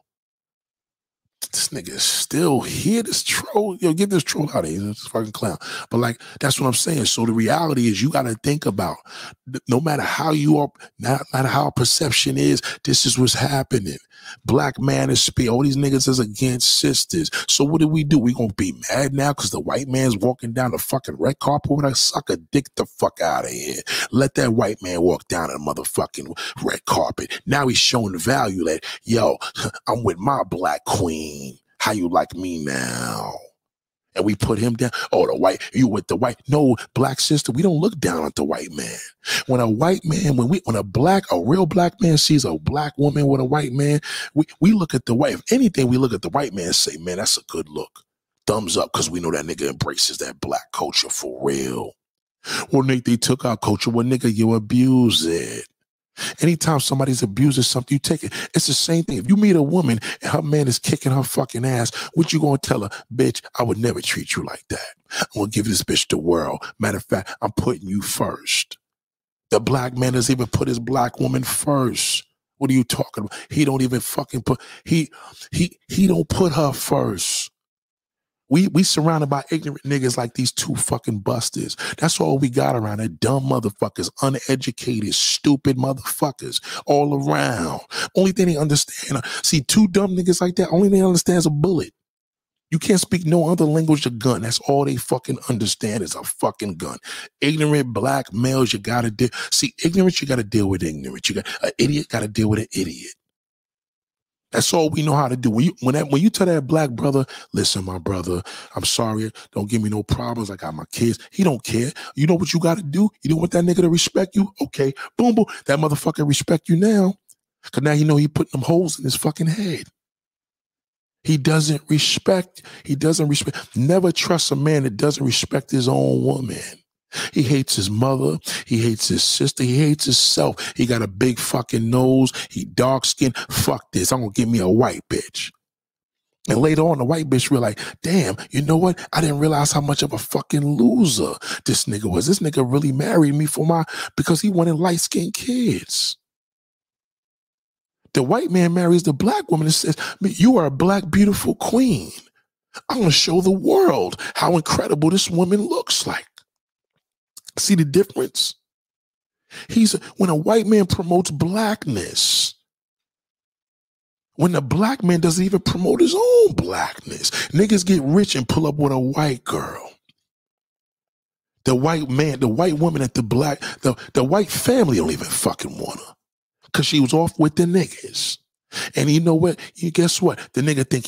this nigga is still here. This troll, yo, get this troll out of here. This fucking clown. But like, that's what I'm saying. So the reality is, you got to think about, no matter how you are, no matter how perception is, this is what's happening. Black man is speed. All these niggas is against sisters. So what do? We gonna be mad now because the white man's walking down the fucking red carpet? Would I suck a dick the fuck out of here? Let that white man walk down the motherfucking red carpet. Now he's showing value. Like, yo, I'm with my black queen. How you like me now? And we put him down. Oh, the white, you with the white. No, black sister, we don't look down at the white man. When a white man, when a real black man sees a black woman with a white man, we look at the white. If anything, we look at the white man and say, man, that's a good look. Thumbs up, because we know that nigga embraces that black culture for real. Well, Nate, they took our culture. Well, nigga, you abuse it. Anytime somebody's abusing something, you take it. It's the same thing. If you meet a woman and her man is kicking her fucking ass, what you gonna tell her? Bitch, I would never treat you like that. I'm gonna give this bitch the world. Matter of fact, I'm putting you first. The black man doesn't even put his black woman first. What are you talking about? He don't even fucking put, he don't put her first. We surrounded by ignorant niggas like these two fucking busters. That's all we got around there. Dumb motherfuckers, uneducated, stupid motherfuckers all around. Only thing they understand, see, two dumb niggas like that, only thing they understand is a bullet. You can't speak no other language, a gun. That's all they fucking understand is a fucking gun. Ignorant black males, you gotta deal. See, ignorance, you gotta deal with ignorance. You got an idiot, gotta deal with an idiot. That's all we know how to do. When you tell that black brother, listen, my brother, I'm sorry, don't give me no problems. I got my kids. He don't care. You know what you got to do? You don't want that nigga to respect you? Okay, boom, boom. That motherfucker respect you now, because now you know he putting them holes in his fucking head. He doesn't respect. Never trust a man that doesn't respect his own woman. He hates his mother. He hates his sister. He hates himself. He got a big fucking nose. He dark skinned. Fuck this. I'm going to give me a white bitch. And later on, the white bitch realized, damn, you know what? I didn't realize how much of a fucking loser this nigga was. This nigga really married me because he wanted light skinned kids. The white man marries the black woman and says, you are a black, beautiful queen. I'm going to show the world how incredible this woman looks like. See the difference? When a white man promotes blackness, when the black man doesn't even promote his own blackness, niggas get rich and pull up with a white girl. The white man, the white woman at the black, the white family don't even fucking want her because she was off with the niggas. And you know what? You guess what? The nigga think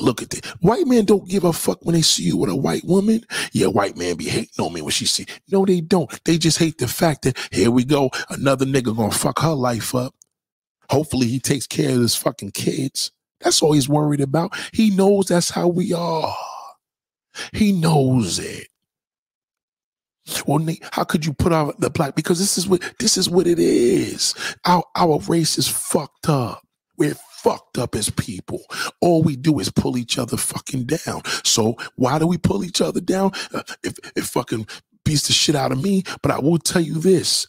look at that. White men don't give a fuck when they see you with a white woman. Yeah, white man be hating on me when she see. No, they don't. They just hate the fact that, here we go, another nigga gonna fuck her life up. Hopefully he takes care of his fucking kids. That's all he's worried about. He knows that's how we are. He knows it. Well, Nate, how could you put out the black? Because this is what it is. Our race is fucked up. We're fucked up as people. All we do is pull each other fucking down. So why do we pull each other down? It fucking beats the shit out of me. But I will tell you this.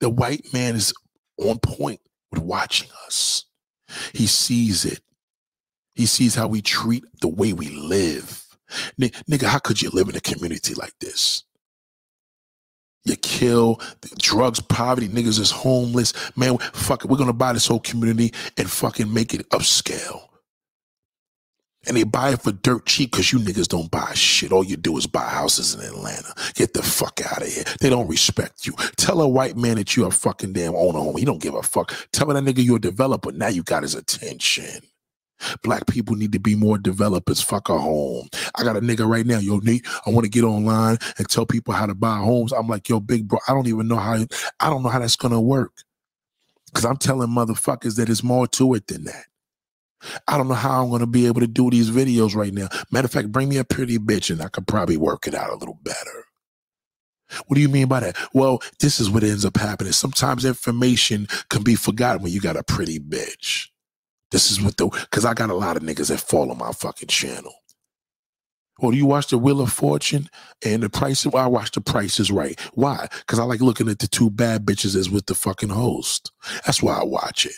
The white man is on point with watching us. He sees it. He sees how we treat the way we live. Nigga, how could you live in a community like this? You kill, drugs, poverty, niggas is homeless. Man, fuck it. We're going to buy this whole community and fucking make it upscale. And they buy it for dirt cheap because you niggas don't buy shit. All you do is buy houses in Atlanta. Get the fuck out of here. They don't respect you. Tell a white man that you're a fucking damn owner home. He don't give a fuck. Tell that nigga you're a developer. Now you got his attention. Black people need to be more developers. Fuck a home. I got a nigga right now. Yo, Nate, I want to get online and tell people how to buy homes. I'm like, yo, big bro, I don't know how that's going to work. Because I'm telling motherfuckers that it's more to it than that. I don't know how I'm going to be able to do these videos right now. Matter of fact, bring me a pretty bitch and I could probably work it out a little better. What do you mean by that? Well, this is what ends up happening. Sometimes information can be forgotten when you got a pretty bitch. This is what because I got a lot of niggas that follow my fucking channel. Or do you watch The Wheel of Fortune and The Price? Well, I watch The Price is Right. Why? Because I like looking at the two bad bitches as with the fucking host. That's why I watch it.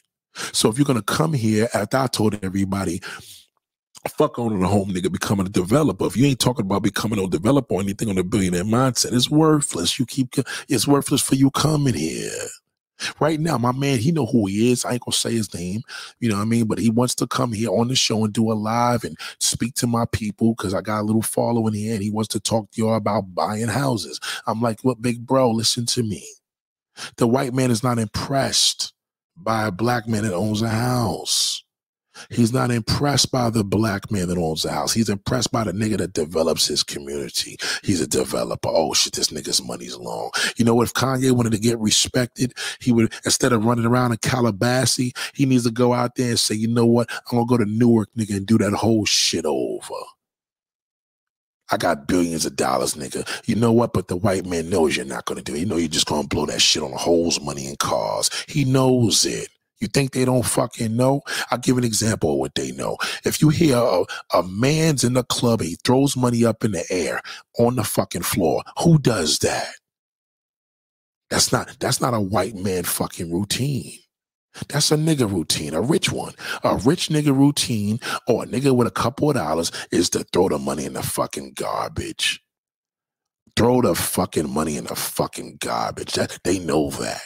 So if you're going to come here after I told everybody, fuck owning a home, nigga, becoming a developer. If you ain't talking about becoming a developer or anything on the billionaire mindset, it's worthless. It's worthless for you coming here. Right now, my man, he know who he is. I ain't gonna say his name, you know what I mean? But he wants to come here on the show and do a live and speak to my people because I got a little following here, and he wants to talk to y'all about buying houses. I'm like, well, big bro, listen to me. The white man is not impressed by a black man that owns a house. He's not impressed by the black man that owns the house. He's impressed by the nigga that develops his community. He's a developer. Oh, shit, this nigga's money's long. You know what? If Kanye wanted to get respected, he would, instead of running around in Calabasas, he needs to go out there and say, you know what? I'm going to go to Newark, nigga, and do that whole shit over. I got billions of dollars, nigga. You know what? But the white man knows you're not going to do it. You know you're just going to blow that shit on holes, money, and cars. He knows it. You think they don't fucking know? I'll give an example of what they know. If you hear a man's in the club and he throws money up in the air on the fucking floor, who does that? That's not a white man fucking routine. That's a nigga routine, a rich one. A rich nigga routine, or a nigga with a couple of dollars, is to throw the money in the fucking garbage. Throw the fucking money in the fucking garbage. They know that.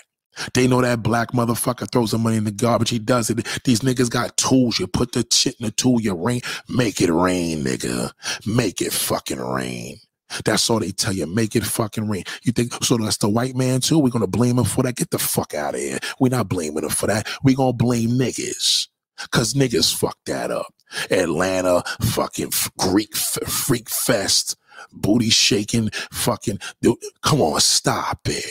They know that black motherfucker throws the money in the garbage. He does it. These niggas got tools. You put the shit in the tool, you rain. Make it rain, nigga. Make it fucking rain. That's all they tell you. Make it fucking rain. You think, so that's the white man too? We're going to blame him for that? Get the fuck out of here. We're not blaming him for that. We're going to blame niggas. Because niggas fucked that up. Atlanta, fucking Greek freak fest, booty shaking, fucking, dude, come on, stop it.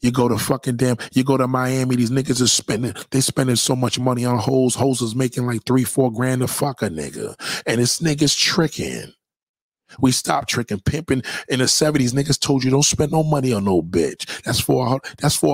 You go to Miami, these niggas are spending so much money on hoes. Hoes is making like $3,000-$4,000 a fuck a nigga. And this nigga's tricking. We stopped tricking. Pimping in the 70s, niggas told you don't spend no money on no bitch. That's for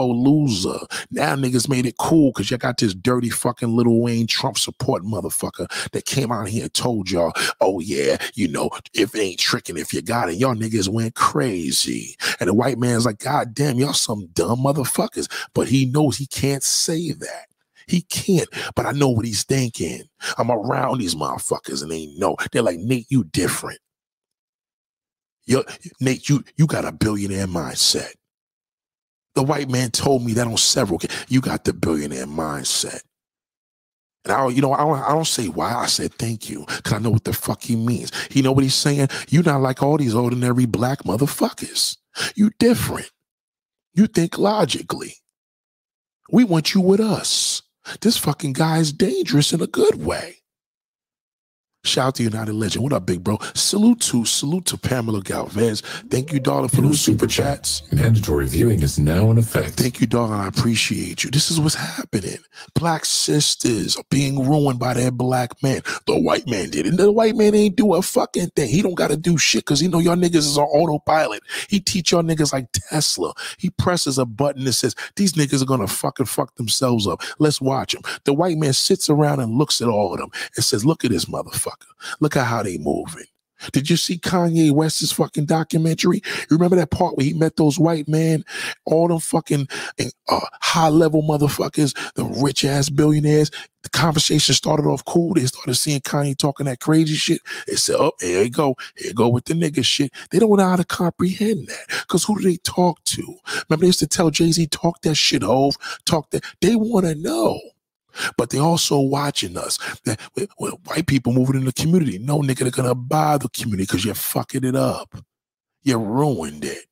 a loser. Now niggas made it cool because you got this dirty fucking Lil Wayne Trump support motherfucker that came out here and told y'all, oh yeah, you know, if it ain't tricking, if you got it, y'all niggas went crazy. And the white man's like, God damn, y'all some dumb motherfuckers. But he knows he can't say that. He can't, but I know what he's thinking. I'm around these motherfuckers and they know. They're like, Nate, you different. Nate, you got a billionaire mindset. The white man told me that on several occasions. You got the billionaire mindset. And I don't say why. I said thank you because I know what the fuck he means. He know what he's saying. You're not like all these ordinary black motherfuckers. You different. You think logically. We want you with us. This fucking guy is dangerous in a good way. Shout out to United Legend. What up, big bro? Salute to Pamela Galvez. Thank you, darling, for those super chats. Mandatory viewing is now in effect. Thank you, darling. I appreciate you. This is what's happening. Black sisters are being ruined by that black man. The white man did it. The white man ain't do a fucking thing. He don't got to do shit because he know y'all niggas is on autopilot. He teach y'all niggas like Tesla. He presses a button that says, these niggas are going to fucking fuck themselves up. Let's watch them. The white man sits around and looks at all of them and says, look at this motherfucker. Look at how they moving. Did you see Kanye West's fucking documentary? You remember that part where he met those white men, all them fucking high-level motherfuckers, the rich-ass billionaires? The conversation started off cool. They started seeing Kanye talking that crazy shit. They said, oh, here you go. Here you go with the nigga shit. They don't know how to comprehend that because who do they talk to? Remember, they used to tell Jay-Z, talk that shit, hov. Talk that. They want to know. But they also watching us. White people moving in the community. No, nigga, they're going to buy the community because you're fucking it up. You ruined it.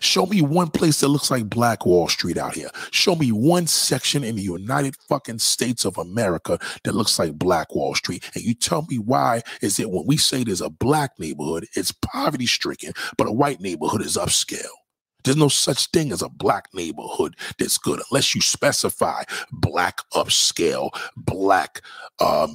Show me one place that looks like Black Wall Street out here. Show me one section in the United fucking States of America that looks like Black Wall Street. And you tell me why is it when we say there's a black neighborhood, it's poverty stricken, but a white neighborhood is upscale. There's no such thing as a black neighborhood that's good unless you specify black upscale, black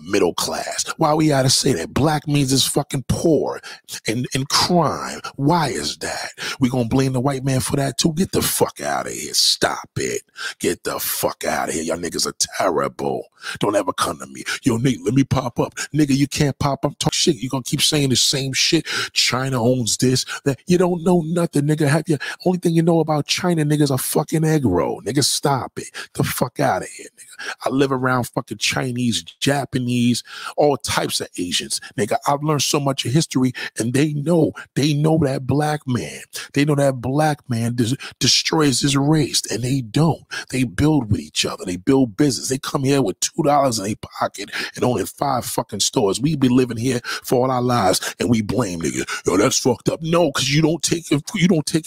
middle class. Why we gotta say that? Black means it's fucking poor and crime. Why is that? We gonna blame the white man for that too? Get the fuck out of here. Stop it. Get the fuck out of here. Y'all niggas are terrible. Don't ever come to me. Yo, Nate, let me pop up. Nigga, you can't pop up. Talk shit. You gonna keep saying the same shit. China owns this. That. You don't know nothing, nigga. Have you only everything you know about China, niggas a fucking egg roll. Niggas, stop it. Get the fuck out of here, nigga. I live around fucking Chinese, Japanese, all types of Asians, nigga. I've learned so much of history, and they know that black man. They know that black man destroys his race, and they don't. They build with each other. They build business. They come here with $2 in their pocket and only 5 fucking stores. We be living here for all our lives, and we blame niggas. Yo, that's fucked up. No, because you don't take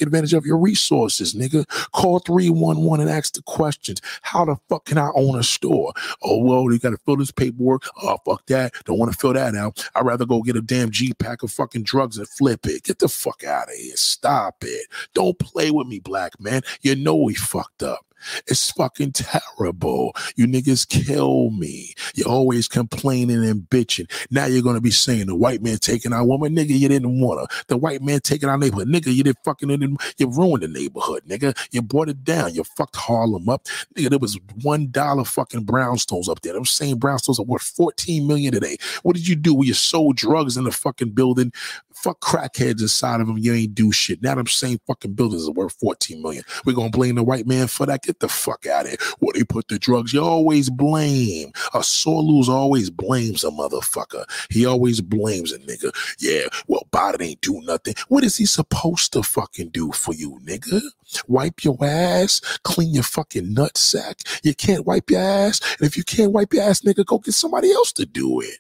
advantage of your resources, nigga. Call 311 and ask the questions. How the fuck can I own a store? Oh, well, you got to fill this paperwork. Oh, fuck that. Don't want to fill that out. I'd rather go get a damn G-pack of fucking drugs and flip it. Get the fuck out of here. Stop it. Don't play with me, black man. You know we fucked up. It's fucking terrible. You niggas kill me. You're always complaining and bitching. Now you're going to be saying the white man taking our woman. Nigga, you didn't want her. The white man taking our neighborhood. Nigga, you didn't fucking, you ruined the neighborhood, nigga. You brought it down. You fucked Harlem up. Nigga, there was $1 fucking brownstones up there. Them same brownstones are worth $14 million today. What did you do when you sold drugs in the fucking building? Fuck crackheads inside of them. You ain't do shit. Now them same fucking buildings are worth $14 million. We're going to blame the white man for that? Get the fuck out of here. Where they put the drugs, you always blame. A sore loser always blames a motherfucker. He always blames a nigga. Yeah, well, Biden ain't do nothing. What is he supposed to fucking do for you, nigga? Wipe your ass? Clean your fucking nutsack? You can't wipe your ass? And if you can't wipe your ass, nigga, go get somebody else to do it.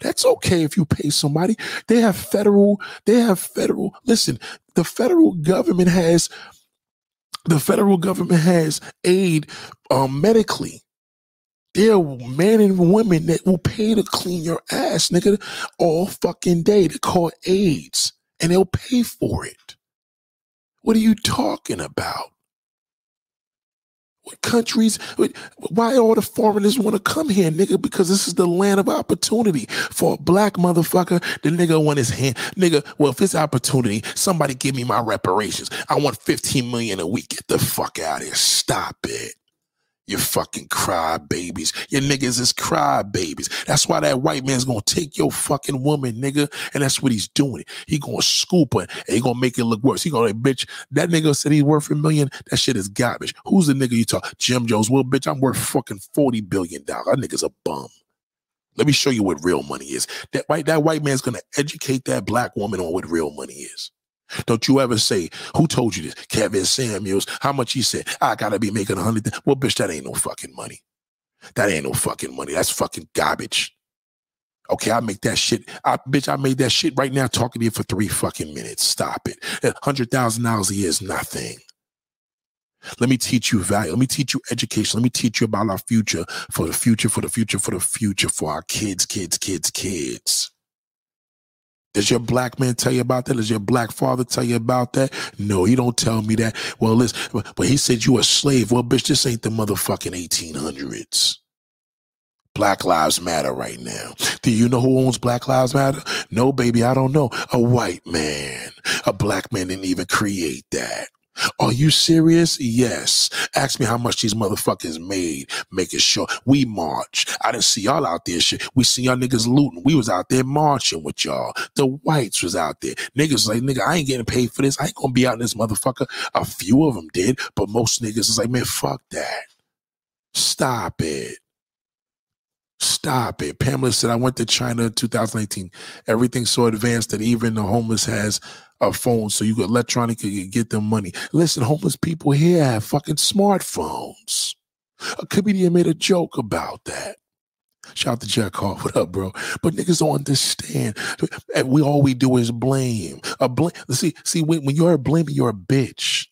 That's okay if you pay somebody. They have federal. Listen, the federal government has aid medically. There are men and women that will pay to clean your ass, nigga, all fucking day. They call AIDS, and they'll pay for it. What are you talking about? What countries? Why all the foreigners want to come here, nigga? Because this is the land of opportunity for a black motherfucker. The nigga want his hand, nigga. Well, if it's opportunity, somebody give me my reparations. I want $15 million a week. Get the fuck out of here. Stop it. You fucking crybabies. You niggas is crybabies. That's why that white man's gonna take your fucking woman, nigga. And that's what he's doing. He gonna scoop her and he gonna make it look worse. He gonna like, bitch, that nigga said he's worth $1 million. That shit is garbage. Who's the nigga you talk? Jim Jones. Well, bitch, I'm worth fucking $40 billion. That nigga's a bum. Let me show you what real money is. That white man's gonna educate that black woman on what real money is. Don't you ever say, who told you this? Kevin Samuels. How much he said? I gotta be making $100. Well, bitch, that ain't no fucking money. That ain't no fucking money. That's fucking garbage. Okay, I make that shit. I made that shit right now talking to you for 3 fucking minutes. Stop it. $100,000 a year is nothing. Let me teach you value. Let me teach you education. Let me teach you about our future for the future, for the future, for the future, for our kids, kids, kids, kids. Does your black man tell you about that? Does your black father tell you about that? No, he don't tell me that. Well, listen, but he said you a slave. Well, bitch, this ain't the motherfucking 1800s. Black Lives Matter right now. Do you know who owns Black Lives Matter? No, baby, I don't know. A white man. A black man didn't even create that. Are you serious? Yes. Ask me how much these motherfuckers made, making sure we march. I didn't see y'all out there shit. We see y'all niggas looting. We was out there marching with y'all. The whites was out there. Niggas was like, nigga, I ain't getting paid for this. I ain't gonna be out in this motherfucker. A few of them did, but most niggas was like, man, fuck that. Stop it. Stop it. Pamela said, I went to China in 2018. Everything's so advanced that even the homeless has a phone, so you could electronically get them money. Listen, homeless people here have fucking smartphones. A comedian made a joke about that. Shout out to Jack Hall. What up, bro? But niggas don't understand. And all we do is blame. See, when you're blaming, you're a bitch.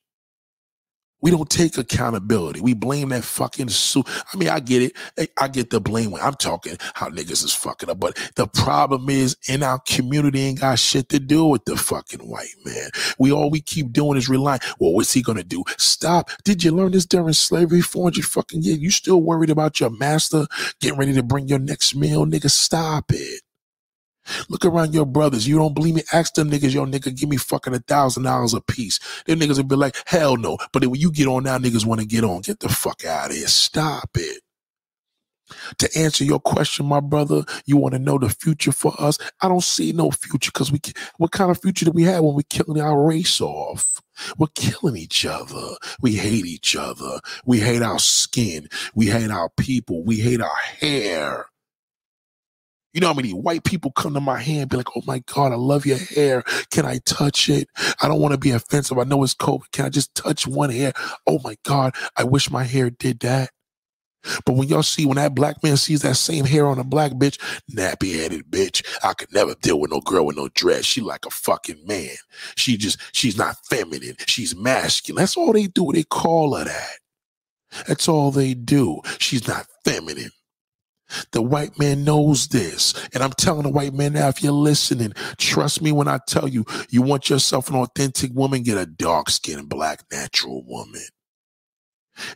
We don't take accountability. We blame that fucking suit. I mean, I get it. I get the blame when I'm talking how niggas is fucking up. But the problem is in our community ain't got shit to do with the fucking white man. All we keep doing is relying. Well, what's he going to do? Stop. Did you learn this during slavery 400 fucking years? You still worried about your master getting ready to bring your next meal? Nigga, stop it. Look around your brothers. You don't believe me? Ask them niggas, yo, nigga, give me fucking $1,000 a piece. Them niggas would be like, hell no. But then when you get on now, niggas want to get on. Get the fuck out of here. Stop it. To answer your question, my brother, you want to know the future for us? I don't see no future, because what kind of future do we have when we're killing our race off? We're killing each other. We hate each other. We hate our skin. We hate our people. We hate our hair. You know how many white people come to my hair and be like, oh my God, I love your hair. Can I touch it? I don't want to be offensive. I know it's COVID. Can I just touch one hair? Oh my God, I wish my hair did that. But when y'all see, when that black man sees that same hair on a black bitch, nappy-headed bitch, I could never deal with no girl with no dress. She like a fucking man. She's not feminine. She's masculine. That's all they do. They call her that. That's all they do. She's not feminine. The white man knows this. And I'm telling the white man now, if you're listening, trust me when I tell you, you want yourself an authentic woman, get a dark-skinned, black, natural woman.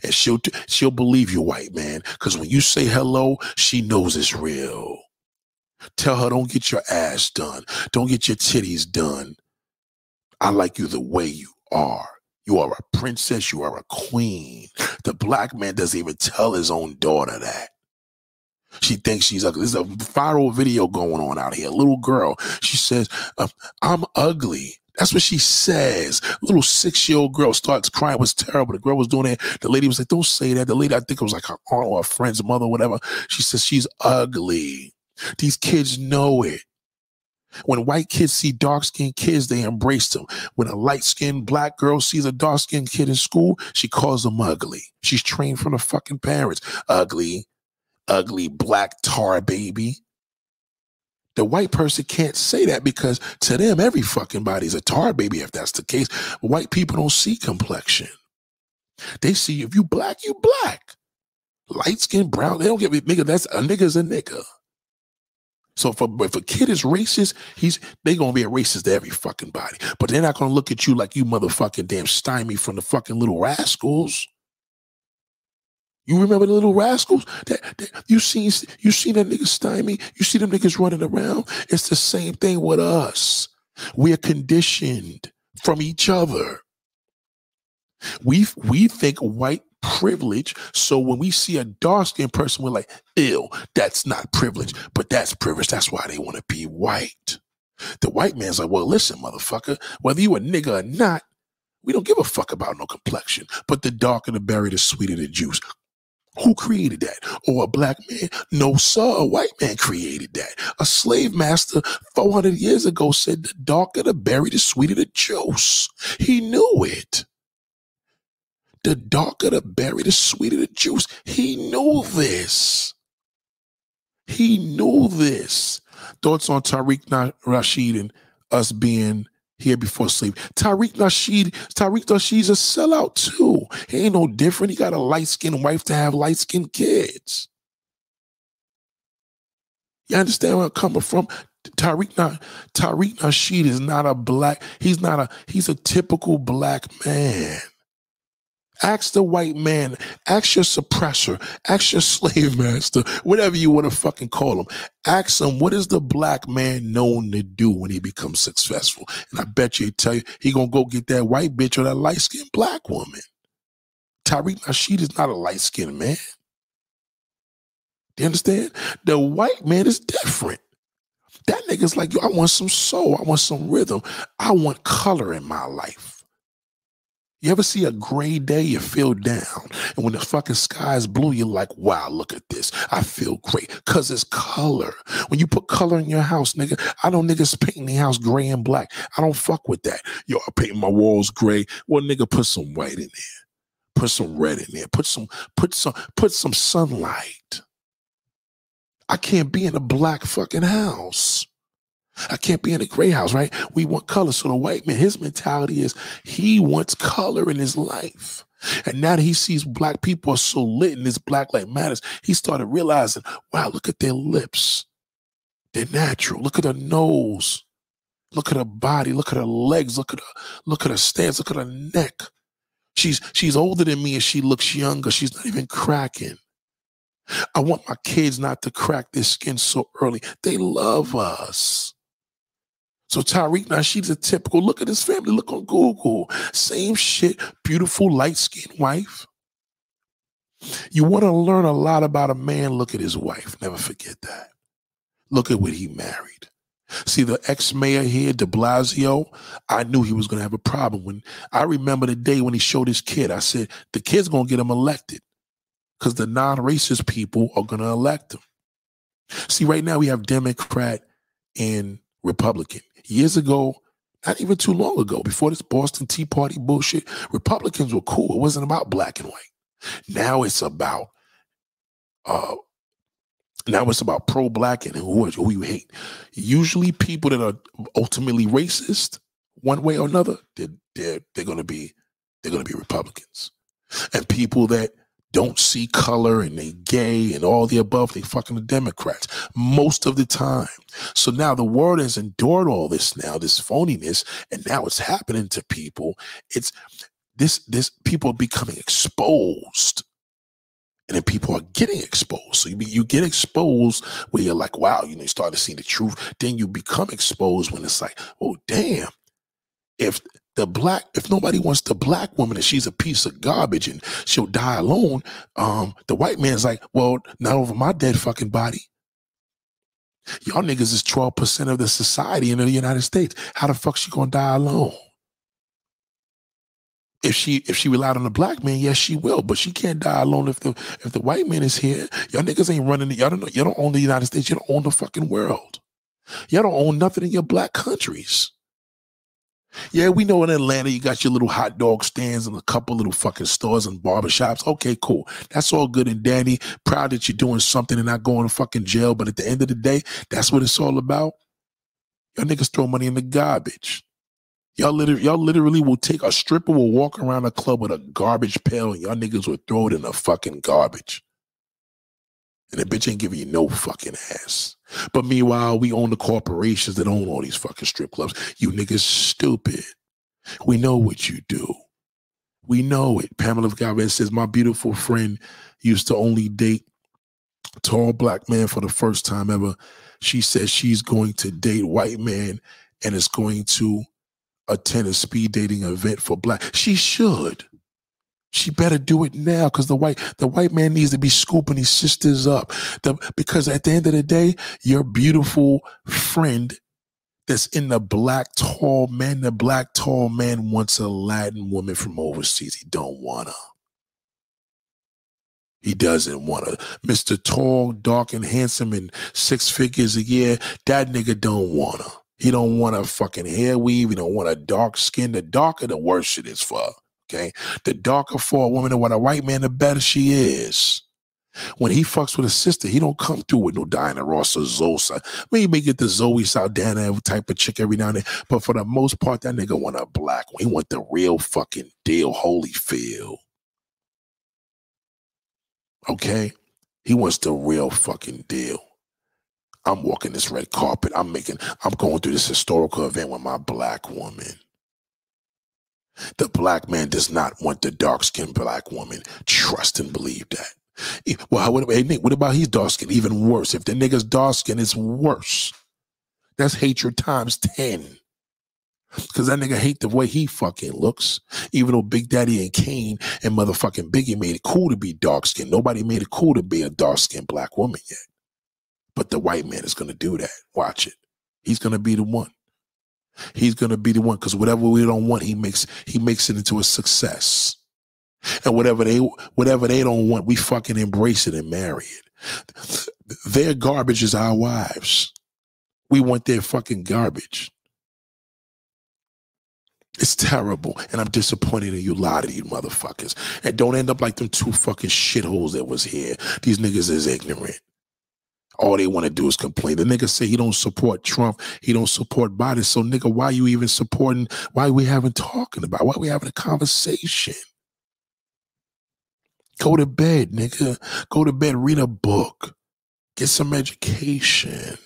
And she'll believe you, white man, because when you say hello, she knows it's real. Tell her, don't get your ass done. Don't get your titties done. I like you the way you are. You are a princess. You are a queen. The black man doesn't even tell his own daughter that. She thinks she's ugly. There's a viral video going on out here. A little girl, she says, I'm ugly. That's what she says. A little 6-year-old girl starts crying. It was terrible. The girl was doing it. The lady was like, don't say that. The lady, I think it was like her aunt or her friend's mother, whatever. She says she's ugly. These kids know it. When white kids see dark-skinned kids, they embrace them. When a light-skinned black girl sees a dark-skinned kid in school, she calls them ugly. She's trained from the fucking parents. Ugly, ugly black tar baby. The white person can't say that because to them, every fucking body's a tar baby if that's the case. White people don't see complexion. They see if you black, you black. Light skin, brown, they don't give a nigga. That's a nigga's a nigga. So if a kid is racist, they going to be a racist to every fucking body. But they're not going to look at you like you motherfucking damn Stymie from the fucking Little Rascals. You remember the Little Rascals? You seen that nigga Stymie? You see them niggas running around? It's the same thing with us. We're conditioned from each other. We think white privilege, so when we see a dark-skinned person, we're like, ew, that's not privilege, but that's privilege. That's why they want to be white. The white man's like, well, listen, motherfucker, whether you a nigga or not, we don't give a fuck about no complexion, but the darker the berry, the sweeter the juice. Who created that? Or a black man? No, sir. A white man created that. A slave master 400 years ago said the darker the berry, the sweeter the juice. He knew it. The darker the berry, the sweeter the juice. He knew this. He knew this. Thoughts on Tariq Nasheed and us being here before sleep. Tariq Nasheed's a sellout too. He ain't no different. He got a light-skinned wife to have light-skinned kids. You understand where I'm coming from? Tariq Nasheed is not a black. He's a typical black man. Ask the white man. Ask your suppressor. Ask your slave master. Whatever you want to fucking call him. Ask him, what is the black man known to do when he becomes successful? And I bet you he tell you he gonna go get that white bitch or that light-skinned black woman. Tariq Nasheed is not a light-skinned man. You understand? The white man is different. That nigga's like, yo, I want some soul. I want some rhythm. I want color in my life. You ever see a gray day, you feel down. And when the fucking sky is blue, you're like, wow, look at this. I feel great. Because it's color. When you put color in your house, nigga, I know niggas painting their house gray and black. I don't fuck with that. Yo, I paint my walls gray. Well, nigga, put some white in there. Put some red in there. Put some sunlight. I can't be in a black fucking house. I can't be in a gray house, right? We want color. So the white man, his mentality is he wants color in his life. And now that he sees black people are so lit in this Black Lives Matter, he started realizing, wow, look at their lips. They're natural. Look at her nose. Look at her body. Look at her legs. Look at her stance. Look at her neck. She's older than me and she looks younger. She's not even cracking. I want my kids not to crack their skin so early. They love us. So Tariq Nasheed's a typical, look at his family, look on Google. Same shit, beautiful light-skinned wife. You want to learn a lot about a man, look at his wife. Never forget that. Look at what he married. See, the ex-mayor here, de Blasio, I knew he was going to have a problem. When I remember the day when he showed his kid, I said, the kid's going to get him elected because the non-racist people are going to elect him. See, right now we have Democrat and Republican. Years ago, not even too long ago, before this Boston Tea Party bullshit, Republicans were cool. It wasn't about black and white. Now it's about pro-black and who you hate. Usually people that are ultimately racist, one way or another, they're gonna be Republicans. And people that don't see color and they gay and all the above, they fucking the Democrats most of the time. So now the world has endured all this now, this phoniness, and now it's happening to people. It's this people are becoming exposed. And then people are getting exposed. So you get exposed where you're like, wow, you know, you start to see the truth. Then you become exposed when it's like, oh, damn, if nobody wants the black woman and she's a piece of garbage and she'll die alone, the white man's like, well, not over my dead fucking body. Y'all niggas is 12% of the society in the United States. How the fuck she gonna die alone? If she relied on the black man, yes, she will, but she can't die alone if the white man is here. Y'all niggas ain't running. Y'all don't own the United States. You don't own the fucking world. Y'all don't own nothing in your black countries. Yeah, we know in Atlanta you got your little hot dog stands and a couple little fucking stores and barbershops. Okay, cool. That's all good and dandy. Proud that you're doing something and not going to fucking jail, but at the end of the day, that's what it's all about. Y'all niggas throw money in the garbage. Y'all literally will take a stripper, will walk around a club with a garbage pail, and y'all niggas will throw it in the fucking garbage. And the bitch ain't giving you no fucking ass. But meanwhile, we own the corporations that own all these fucking strip clubs. You niggas stupid. We know what you do. We know it. Pamela Gavez says, my beautiful friend used to only date a tall black man for the first time ever. She says she's going to date white man and is going to attend a speed dating event for black. She should. She better do it now because the white man needs to be scooping these sisters up. Because at the end of the day, your beautiful friend that's in the black tall man wants a Latin woman from overseas. He don't want her. He doesn't want her. Mr. Tall, dark, and handsome and six figures a year, that nigga don't want her. He don't want a fucking hair weave. He don't want a dark skin. The darker, the worse it is for her, okay? The darker for a woman, and what a white man, the better she is. When he fucks with a sister, he don't come through with no Diana Ross or Zosa. Maybe he may get the Zoe Saldana type of chick every now and then, but for the most part, that nigga want a black one. He want the real fucking deal, Holyfield. Okay? He wants the real fucking deal. I'm walking this red carpet. I'm going through this historical event with my black woman. The black man does not want the dark-skinned black woman. Trust and believe that. Well, hey, Nick, what about he's dark-skinned? Even worse. If the nigga's dark-skinned, it's worse. That's hatred times 10. Because that nigga hate the way he fucking looks. Even though Big Daddy and Kane and motherfucking Biggie made it cool to be dark-skinned. Nobody made it cool to be a dark-skinned black woman yet. But the white man is going to do that. Watch it. He's going to be the one. He's going to be the one because whatever we don't want, he makes it into a success. And whatever they don't want, we fucking embrace it and marry it. Their garbage is our wives. We want their fucking garbage. It's terrible, and I'm disappointed in you, lot of you motherfuckers. And don't end up like them two fucking shitholes that was here. These niggas is ignorant. All they want to do is complain. The nigga say he don't support Trump. He don't support Biden. So, nigga, why you even supporting? Why are we having talking about? Why are we having a conversation? Go to bed, nigga. Go to bed. Read a book. Get some education.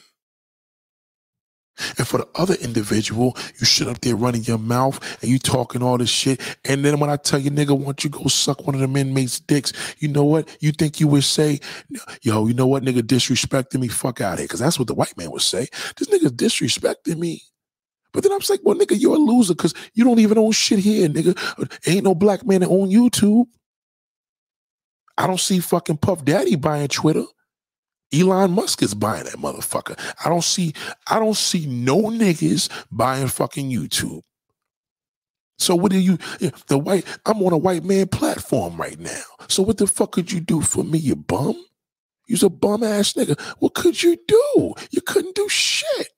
And for the other individual, you shit up there running your mouth and you talking all this shit. And then when I tell you, nigga, why don't you go suck one of them inmates' dicks? You know what? You think you would say, yo, you know what, nigga, disrespecting me? Fuck out of here. Because that's what the white man would say. This nigga disrespecting me. But then I'm like, well, nigga, you're a loser because you don't even own shit here, nigga. Ain't no black man that own YouTube. I don't see fucking Puff Daddy buying Twitter. Elon Musk is buying that motherfucker. I don't see no niggas buying fucking YouTube. So what do you, I'm on a white man platform right now. So what the fuck could you do for me, you bum? You's a bum ass nigga. What could you do? You couldn't do shit.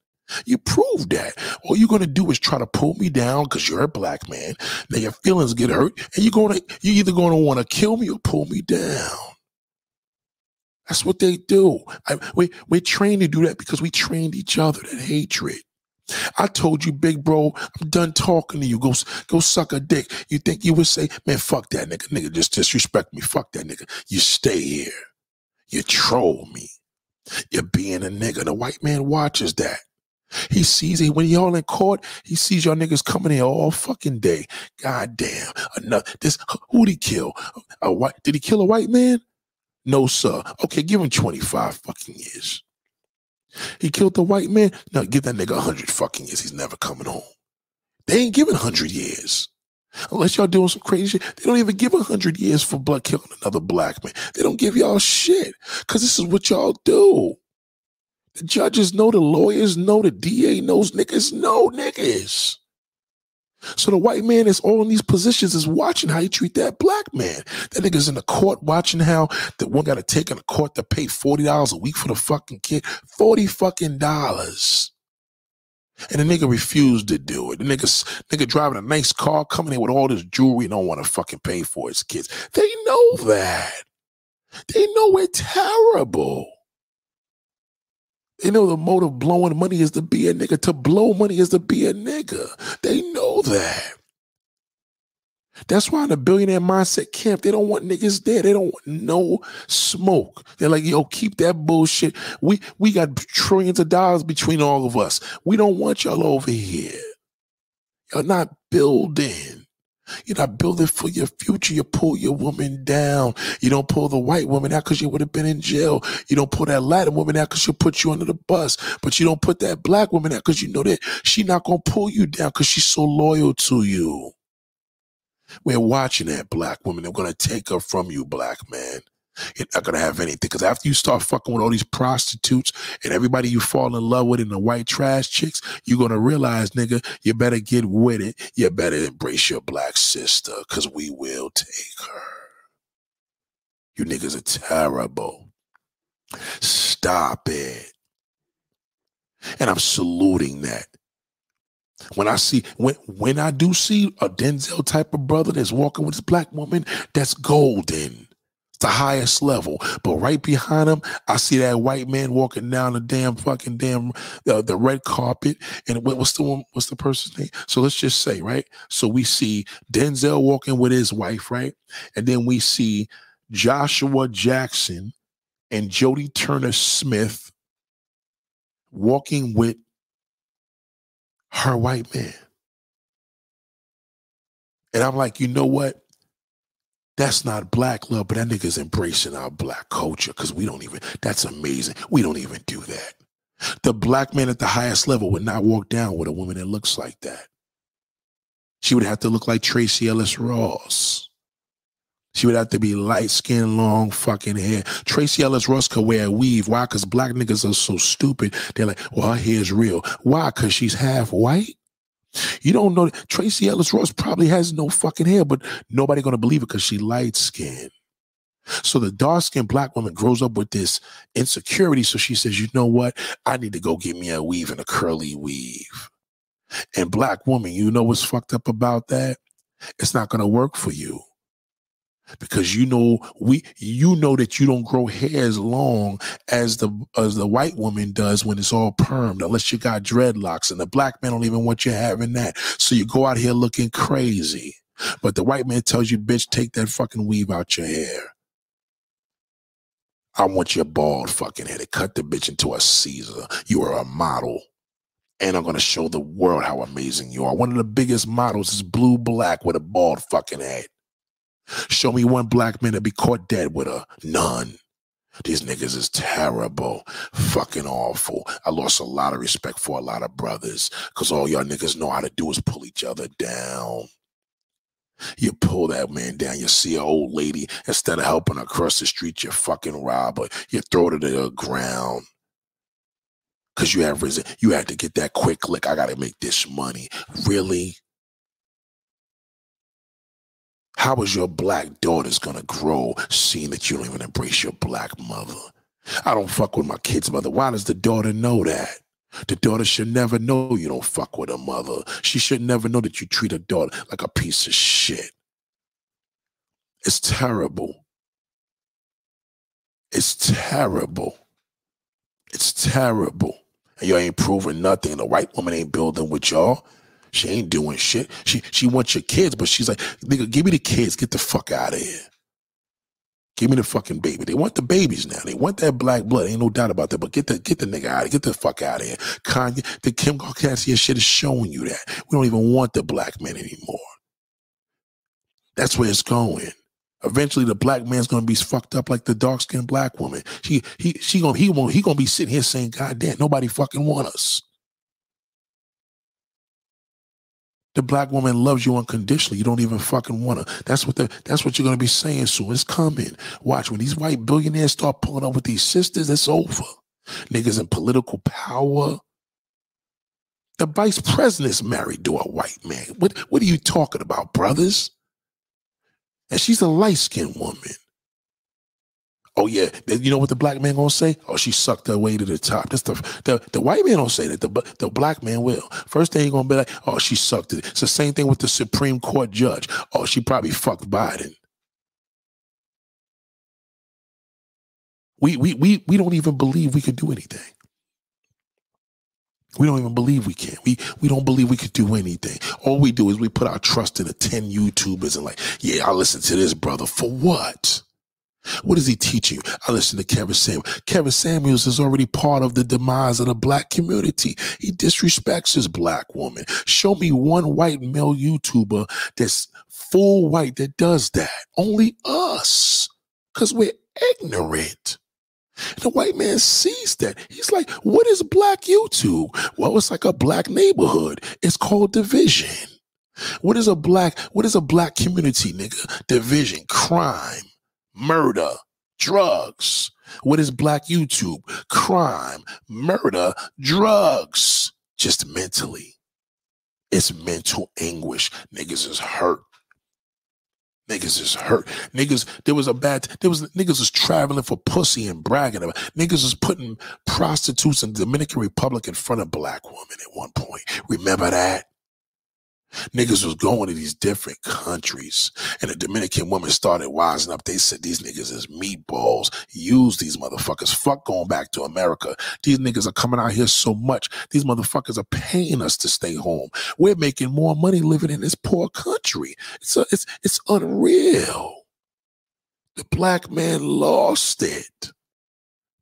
You proved that. All you're gonna do is try to pull me down because you're a black man. Now your feelings get hurt, and you're either gonna want to kill me or pull me down. That's what they do. We're trained to do that because we trained each other, that hatred. I told you, big bro, I'm done talking to you. Go suck a dick. You think you would say, man, fuck that nigga. Nigga, just disrespect me. Fuck that nigga. You stay here. You troll me. You're being a nigga. The white man watches that. He sees it. When y'all in court, he sees y'all niggas coming in all fucking day. God damn. Enough. This, who'd he kill? A white? Did he kill a white man? No, sir. Okay, give him 25 fucking years. He killed the white man? No, give that nigga 100 fucking years. He's never coming home. They ain't giving 100 years. Unless y'all doing some crazy shit. They don't even give 100 years for blood killing another black man. They don't give y'all shit because this is what y'all do. The judges know, the lawyers know, the DA knows, niggas know niggas. So the white man that's all in these positions is watching how you treat that black man. That nigga's in the court watching how the one got to take in the court to pay $40 a week for the fucking kid. $40 fucking dollars. And the nigga refused to do it. The nigga driving a nice car, coming in with all this jewelry, don't want to fucking pay for his kids. They know that. They know we're terrible. They know the mode of blowing money is to be a nigga. To blow money is to be a nigga. They know that. That's why in the billionaire mindset camp, they don't want niggas there. They don't want no smoke. They're like, yo, keep that bullshit. We got trillions of dollars between all of us. We don't want y'all over here. Y'all not building. You're not building for your future. You pull your woman down. You don't pull the white woman out because you would have been in jail. You don't pull that Latin woman out because she'll put you under the bus. But you don't put that black woman out because you know that she's not going to pull you down because she's so loyal to you. We're watching that black woman. They're going to take her from you, black man. You're not going to have anything because after you start fucking with all these prostitutes and everybody you fall in love with and the white trash chicks, you're going to realize, nigga, you better get with it. You better embrace your black sister because we will take her. You niggas are terrible. Stop it. And I'm saluting that. When I see, when I do see a Denzel type of brother that's walking with this black woman, that's golden. The highest level, but right behind him, I see that white man walking down the damn fucking the red carpet. And what's the person's name? So let's just say, right? So we see Denzel walking with his wife, right? And then we see Joshua Jackson and Jody Turner-Smith walking with her white man. And I'm like, you know what? That's not black love, but that nigga's embracing our black culture because we don't even, that's amazing. We don't even do that. The black man at the highest level would not walk down with a woman that looks like that. She would have to look like Tracee Ellis Ross. She would have to be light skin, long fucking hair. Tracee Ellis Ross could wear a weave. Why? Because black niggas are so stupid. They're like, well, her hair's real. Why? Because she's half white. You don't know that Tracee Ellis Ross probably has no fucking hair, but nobody gonna believe it because she light skinned. So the dark skinned black woman grows up with this insecurity. So she says, you know what? I need to go get me a weave and a curly weave. And black woman, you know what's fucked up about that? It's not gonna work for you. Because you know that you don't grow hair as long as the white woman does when it's all permed, unless you got dreadlocks, and the black man don't even want you having that. So you go out here looking crazy, but the white man tells you, bitch, take that fucking weave out your hair. I want your bald fucking head. It cut the bitch into a Caesar. You are a model. And I'm going to show the world how amazing you are. One of the biggest models is blue black with a bald fucking head. Show me one black man that be caught dead with her. None. These niggas is terrible. Fucking awful. I lost a lot of respect for a lot of brothers because all y'all niggas know how to do is pull each other down. You pull that man down. You see an old lady. Instead of helping her cross the street, you fucking rob her. You throw her to the ground. Because you had to get that quick lick. I got to make this money. Really? How is your black daughters going to grow seeing that you don't even embrace your black mother? I don't fuck with my kid's mother. Why does the daughter know that? The daughter should never know you don't fuck with her mother. She should never know that you treat her daughter like a piece of shit. It's terrible. It's terrible. It's terrible. And you ain't proving nothing. The white woman ain't building with y'all. She ain't doing shit. She wants your kids, but she's like, nigga, give me the kids. Get the fuck out of here. Give me the fucking baby. They want the babies now. They want that black blood. Ain't no doubt about that. But get the nigga out of here. Get the fuck out of here. Kanye, the Kim Kardashian shit is showing you that. We don't even want the black man anymore. That's where it's going. Eventually, the black man's gonna be fucked up like the dark-skinned black woman. He gonna be sitting here saying, "God damn, nobody fucking want us." The black woman loves you unconditionally. You don't even fucking want her. That's what you're going to be saying soon. It's coming. Watch. When these white billionaires start pulling up with these sisters, it's over. Niggas in political power. The vice president's married to a white man. What are you talking about, brothers? And she's a light-skinned woman. Oh, yeah. You know what the black man going to say? Oh, she sucked her way to the top. That's the white man don't say that. The black man will. First thing he's going to be like, oh, she sucked it. It's the same thing with the Supreme Court judge. Oh, she probably fucked Biden. We don't even believe we could do anything. We don't even believe we can. We don't believe we could do anything. All we do is we put our trust in the 10 YouTubers and like, yeah, I listen to this brother. For what? What is he teaching you? I listen to Kevin Samuels. Kevin Samuels is already part of the demise of the black community. He disrespects his black woman. Show me one white male YouTuber that's full white that does that. Only us, because we're ignorant. The white man sees that. He's like, what is black YouTube? Well, it's like a black neighborhood. It's called division. What is a black community, nigga? Division, crime. Murder, drugs. What is black YouTube? Crime, murder, drugs. Just mentally. It's mental anguish. Niggas is hurt. Niggas is hurt. Niggas, niggas is traveling for pussy and bragging about. Niggas is putting prostitutes in the Dominican Republic in front of black women at one point. Remember that? Niggas was going to these different countries, and the Dominican women started wising up. They said, these niggas is meatballs. Use these motherfuckers. Fuck going back to America. These niggas are coming out here so much. These motherfuckers are paying us to stay home. We're making more money living in this poor country. It's unreal. The black man lost it.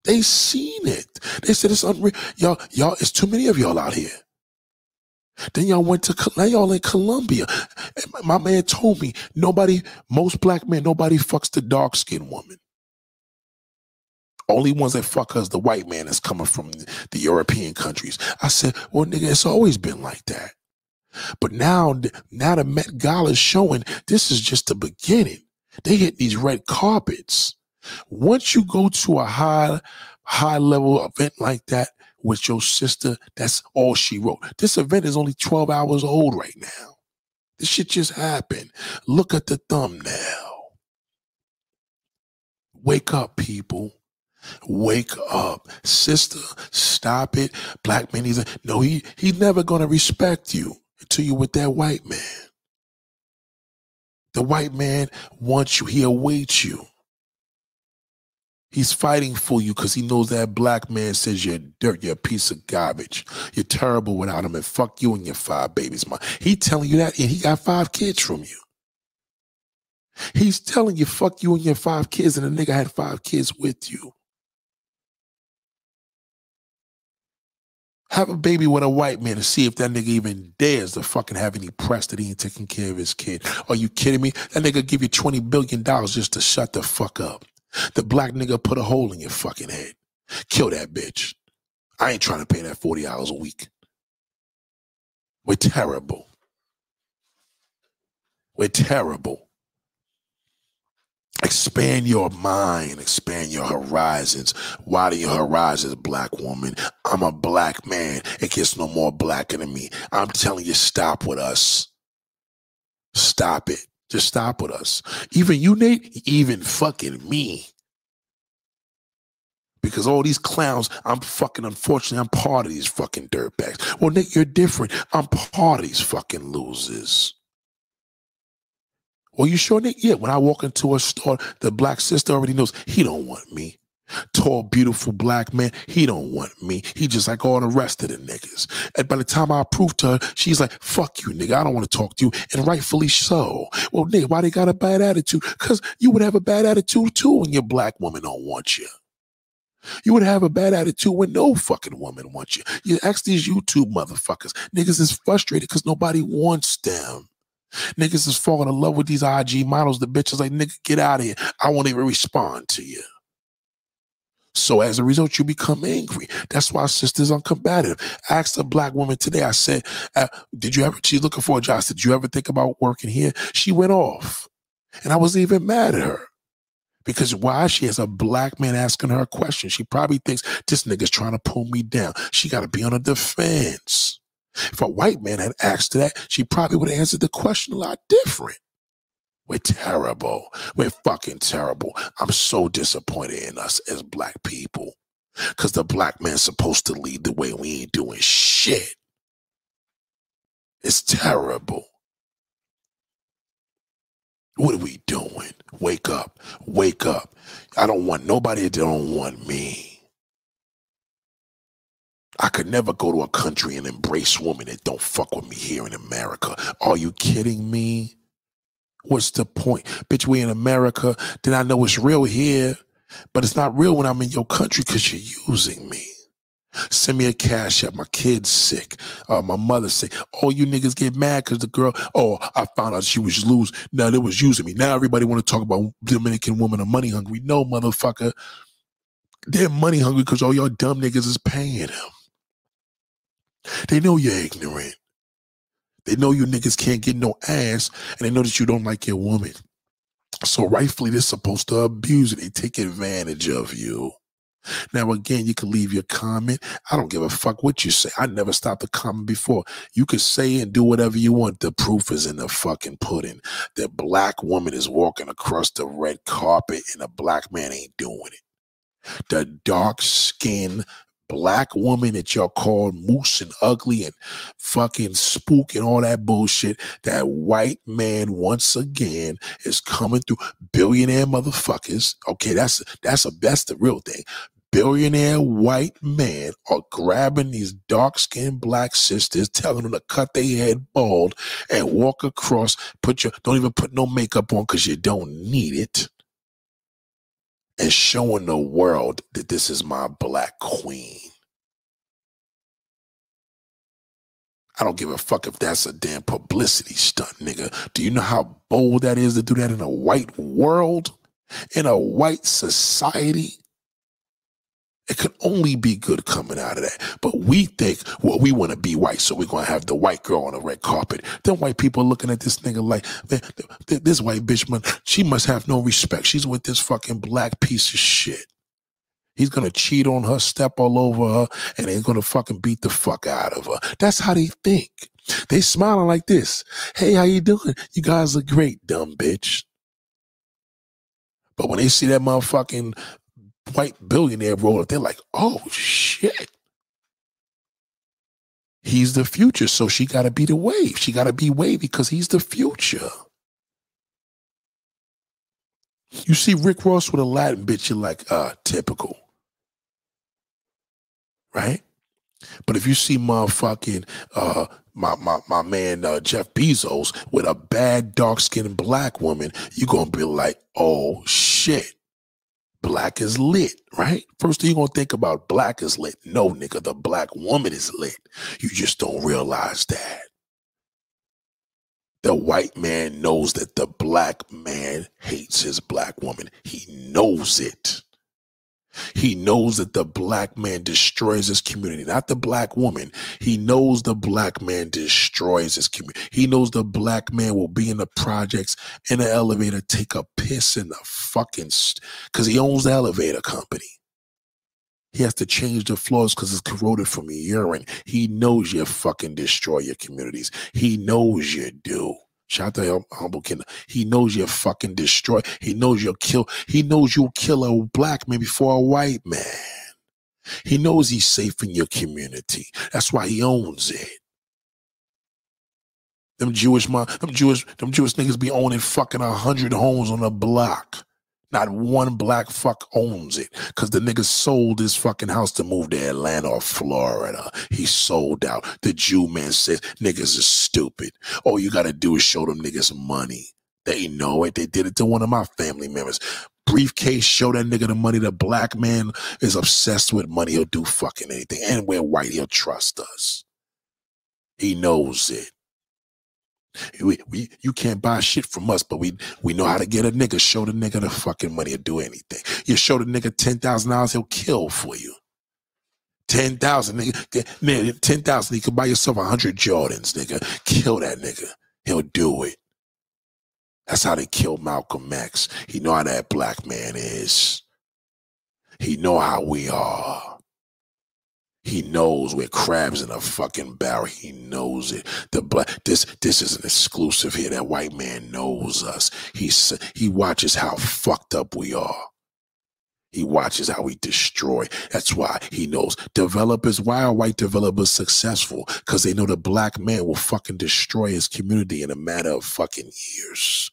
They seen it. They said, it's unreal. Y'all, it's too many of y'all out here. Then y'all went to, now y'all in Colombia. My man told me, most black men, nobody fucks the dark-skinned woman. Only ones that fuck us, the white man that's coming from the European countries. I said, well, nigga, it's always been like that. But now the Met Gala is showing this is just the beginning. They hit these red carpets. Once you go to a high-level event like that, with your sister, that's all she wrote. This event is only 12 hours old right now. This shit just happened. Look at the thumbnail. Wake up, people. Wake up. Sister, stop it. Black man, he's never going to respect you until you with that white man. The white man wants you. He awaits you. He's fighting for you because he knows that black man says you're dirt, you're a piece of garbage. You're terrible without him, and fuck you and your 5 babies, man. He telling you that, and he got 5 kids from you. He's telling you, fuck you and your 5 kids, and the nigga had 5 kids with you. Have a baby with a white man and see if that nigga even dares to fucking have any press that he ain't taking care of his kid. Are you kidding me? That nigga give you $20 billion just to shut the fuck up. The black nigga put a hole in your fucking head. Kill that bitch. I ain't trying to pay that $40 a week. We're terrible. We're terrible. Expand your mind, expand your horizons, widen your horizons, black woman. I'm a black man. It gets no more blacker than me. I'm telling you, stop with us. Stop it. Just stop with us. Even you, Nate, even fucking me. Because all these clowns, I'm fucking, unfortunately, I'm part of these fucking dirtbags. Well, Nick, you're different. I'm part of these fucking losers. Well, you sure, Nick? Yeah, when I walk into a store, the black sister already knows he don't want me. Tall, beautiful black man, he don't want me. He just like all the rest of the niggas. And by the time I approve to her, she's like, fuck you, nigga. I don't want to talk to you. And rightfully so. Well, nigga, why they got a bad attitude? Because you would have a bad attitude, too, when your black woman don't want you. You would have a bad attitude when no fucking woman wants you. You ask these YouTube motherfuckers. Niggas is frustrated because nobody wants them. Niggas is falling in love with these IG models. The bitch is like, nigga, get out of here. I won't even respond to you. So as a result, you become angry. That's why sisters are combative. I asked a black woman today, I said, did you ever, she's looking for a job. Did you ever think about working here? She went off. And I wasn't even mad at her. Because why? She has a black man asking her a question. She probably thinks this nigga's trying to pull me down. She got to be on the defense. If a white man had asked that, she probably would have answered the question a lot different. We're terrible. We're fucking terrible. I'm so disappointed in us as black people. Because the black man's supposed to lead the way. We ain't doing shit. It's terrible. What are we doing? Wake up. Wake up. I don't want nobody that don't want me. I could never go to a country and embrace women that don't fuck with me here in America. Are you kidding me? What's the point? Bitch, we in America. Then I know it's real here, but it's not real when I'm in your country because you're using me. Send me a cash app. My kid's sick. My mother's sick. All you niggas get mad because the girl, oh, I found out she was loose. Now they was using me. Now everybody want to talk about Dominican women are money hungry. No, motherfucker. They're money hungry because all y'all dumb niggas is paying them. They know you're ignorant. They know you niggas can't get no ass, and they know that you don't like your woman. So rightfully, they're supposed to abuse it. They take advantage of you. Now, again, you can leave your comment. I don't give a fuck what you say. I never stopped a comment before. You can say and do whatever you want. The proof is in the fucking pudding. The black woman is walking across the red carpet and a black man ain't doing it. The dark-skinned black woman that y'all call moose and ugly and fucking spook and all that bullshit, that white man once again is coming through. Billionaire motherfuckers. Okay, that's the real thing. Billionaire white men are grabbing these dark-skinned black sisters, telling them to cut their head bald and walk across. Don't even put no makeup on because you don't need it. And showing the world that this is my black queen. I don't give a fuck if that's a damn publicity stunt, nigga. Do you know how bold that is to do that in a white world? In a white society? It could only be good coming out of that. But we think, well, we want to be white, so we're going to have the white girl on the red carpet. Then white people are looking at this nigga like, this white bitch, man, she must have no respect. She's with this fucking black piece of shit. He's going to cheat on her, step all over her, and he's going to fucking beat the fuck out of her. That's how they think. They smiling like this. Hey, how you doing? You guys are great, dumb bitch. But when they see that motherfucking white billionaire roll up, they're like, oh shit, he's the future. So she gotta be the wave. She gotta be wavy because he's the future. You see Rick Ross with a Latin bitch, you're like, typical, right? But if you see motherfucking my man Jeff Bezos with a bad dark-skinned black woman, you're gonna be like, oh shit, black is lit, right? First thing you're going to think about, black is lit. No, nigga, the black woman is lit. You just don't realize that. The white man knows that the black man hates his black woman. He knows it. He knows that the black man destroys his community, not the black woman. He knows the black man destroys his community. He knows the black man will be in the projects, in the elevator, take a piss in the fucking, because he owns the elevator company. He has to change the floors because it's corroded from urine. He knows you fucking destroy your communities. He knows you do. Shout out to Humble Kingdom. He knows you'll fucking destroy. He knows you'll kill. He knows you'll kill a black man before a white man. He knows he's safe in your community. That's why he owns it. Them Jewish niggas be owning fucking 100 homes on a block. Not one black fuck owns it, because the nigga sold his fucking house to move to Atlanta or Florida. He sold out. The Jew man says niggas is stupid. All you got to do is show them niggas money. They know it. They did it to one of my family members. Briefcase, show that nigga the money. The black man is obsessed with money. He'll do fucking anything. And we're white. He'll trust us. He knows it. You can't buy shit from us, but we know how to get a nigga. Show the nigga the fucking money or do anything. You show the nigga $10,000, he'll kill for you. 10,000, nigga. Man, 10,000, you could buy yourself 100 Jordans, nigga. Kill that nigga. He'll do it. That's how they killed Malcolm X. He know how that black man is. He know how we are. He knows we're crabs in a fucking barrel. He knows it. The black, this isn't exclusive here. That white man knows us. He watches how fucked up we are. He watches how we destroy. That's why he knows. Developers, why are white developers successful? Because they know the black man will fucking destroy his community in a matter of fucking years.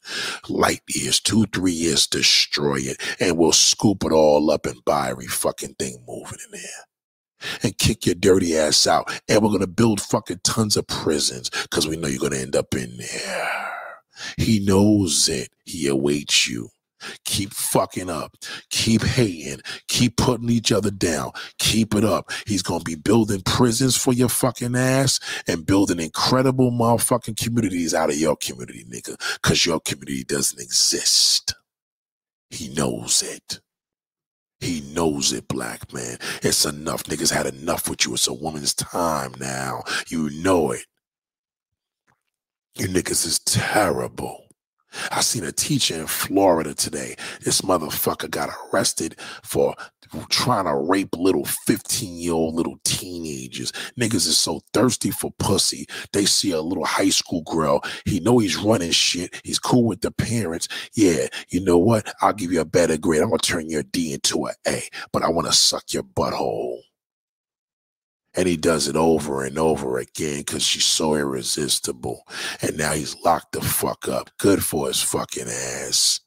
Light years, 2-3 years, destroy it. And we'll scoop it all up and buy every fucking thing moving in there. And kick your dirty ass out. And we're going to build fucking tons of prisons because we know you're going to end up in there. He knows it. He awaits you. Keep fucking up. Keep hating. Keep putting each other down. Keep it up. He's going to be building prisons for your fucking ass and building incredible motherfucking communities out of your community, nigga, because your community doesn't exist. He knows it. He knows it, black man. It's enough. Niggas had enough with you. It's a woman's time now. You know it. You niggas is terrible. I seen a teacher in Florida today. This motherfucker got arrested for trying to rape little 15-year-old little teenagers. Niggas is so thirsty for pussy. They see a little high school girl. He know he's running shit. He's cool with the parents. Yeah, you know what? I'll give you a better grade. I'm going to turn your D into an A, but I want to suck your butthole. And he does it over and over again because she's so irresistible. And now he's locked the fuck up. Good for his fucking ass.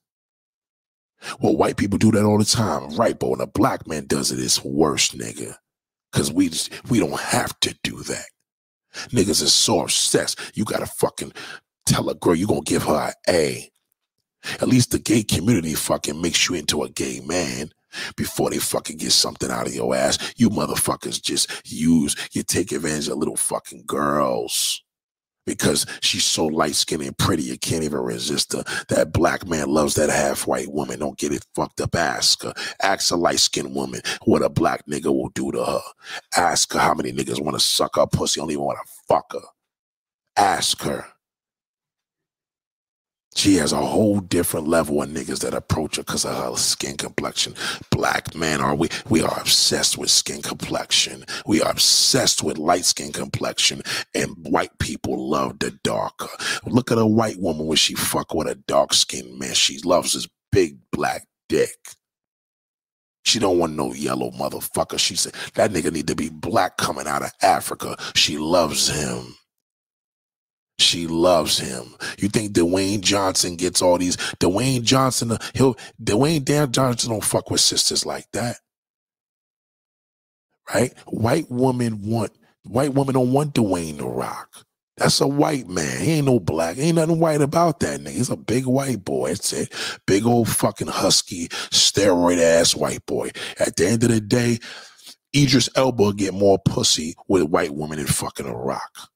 Well, white people do that all the time, right? But when a black man does it, it's worse, nigga. Because we don't have to do that. Niggas is so obsessed. You got to fucking tell a girl you're going to give her an A. At least the gay community fucking makes you into a gay man before they fucking get something out of your ass. You motherfuckers just you take advantage of little fucking girls. Because she's so light-skinned and pretty, you can't even resist her. That black man loves that half-white woman. Don't get it fucked up. Ask her. Ask a light-skinned woman what a black nigga will do to her. Ask her how many niggas want to suck her pussy, don't even want to fuck her. Ask her. She has a whole different level of niggas that approach her because of her skin complexion. Black men are we are obsessed with skin complexion. We are obsessed with light skin complexion, and white people love the darker. Look at a white woman when she fuck with a dark skinned man. She loves his big black dick. She don't want no yellow motherfucker. She said that nigga need to be black coming out of Africa. She loves him. She loves him. You think Dwayne Johnson gets all these? Dwayne Johnson don't fuck with sisters like that, right? White women don't want Dwayne to rock. That's a white man. He ain't no black. Ain't nothing white about that nigga. He's a big white boy. That's it. Big old fucking husky steroid ass white boy. At the end of the day, Idris Elba get more pussy with a white woman than fucking a rock.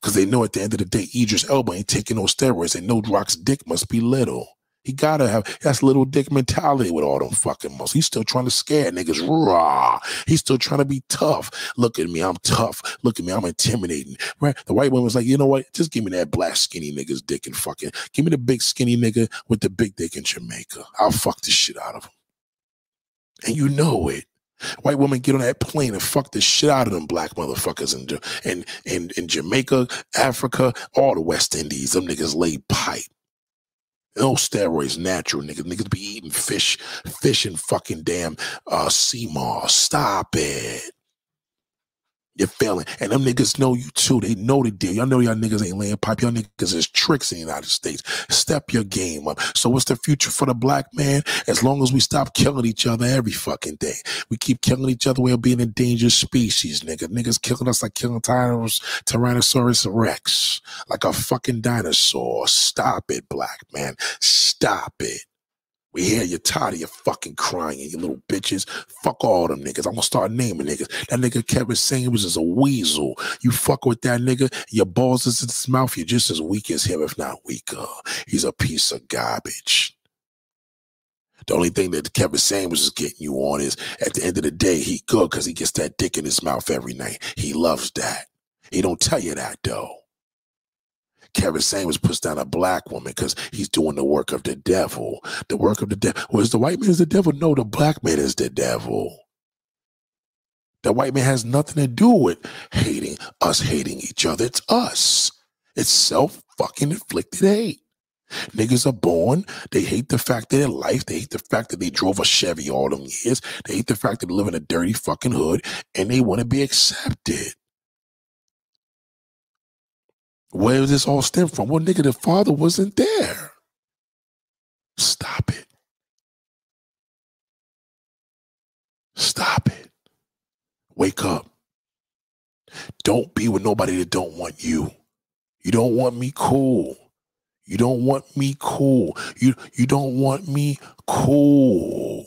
Because they know at the end of the day, Idris Elba ain't taking no steroids. They know Rock's dick must be little. He gotta have, that's little dick mentality with all them fucking muscles. He's still trying to scare niggas. Rah. He's still trying to be tough. Look at me, I'm tough. Look at me, I'm intimidating. Right? The white woman was like, you know what? Just give me that black skinny nigga's dick and fucking, give me the big skinny nigga with the big dick in Jamaica. I'll fuck the shit out of him. And you know it. White women get on that plane and fuck the shit out of them black motherfuckers in Jamaica, Africa, all the West Indies. Them niggas lay pipe. No steroids, natural niggas. Niggas be eating fish and fucking damn sea moss. Stop it. You're failing. And them niggas know you too. They know the deal. Y'all know y'all niggas ain't laying pipe. Y'all niggas is tricks in the United States. Step your game up. So what's the future for the black man? As long as we stop killing each other every fucking day. We keep killing each other. We're being endangered species, nigga. Niggas killing us like killing Tyrannosaurus Rex. Like a fucking dinosaur. Stop it, black man. Stop it. We hear you're tired of your fucking crying, you little bitches. Fuck all them niggas. I'm gonna start naming niggas. That nigga Kevin Samuels is a weasel. You fuck with that nigga, your balls is in his mouth. You're just as weak as him, if not weaker. He's a piece of garbage. The only thing that Kevin Samuels is getting you on is, at the end of the day, he good because he gets that dick in his mouth every night. He loves that. He don't tell you that, though. Kevin Samuels puts down a black woman because he's doing the work of the devil. The work of the devil. Well, is the white man is the devil? No, the black man is the devil. The white man has nothing to do with hating us, hating each other. It's us. It's self-fucking-inflicted hate. Niggas are born. They hate the fact that they're life. They hate the fact that they drove a Chevy all them years. They hate the fact that they live in a dirty fucking hood, and they want to be accepted. Where does this all stem from? Well, nigga, the father wasn't there. Stop it. Stop it. Wake up. Don't be with nobody that don't want you. You don't want me? Cool. You don't want me? Cool. You don't want me? Cool.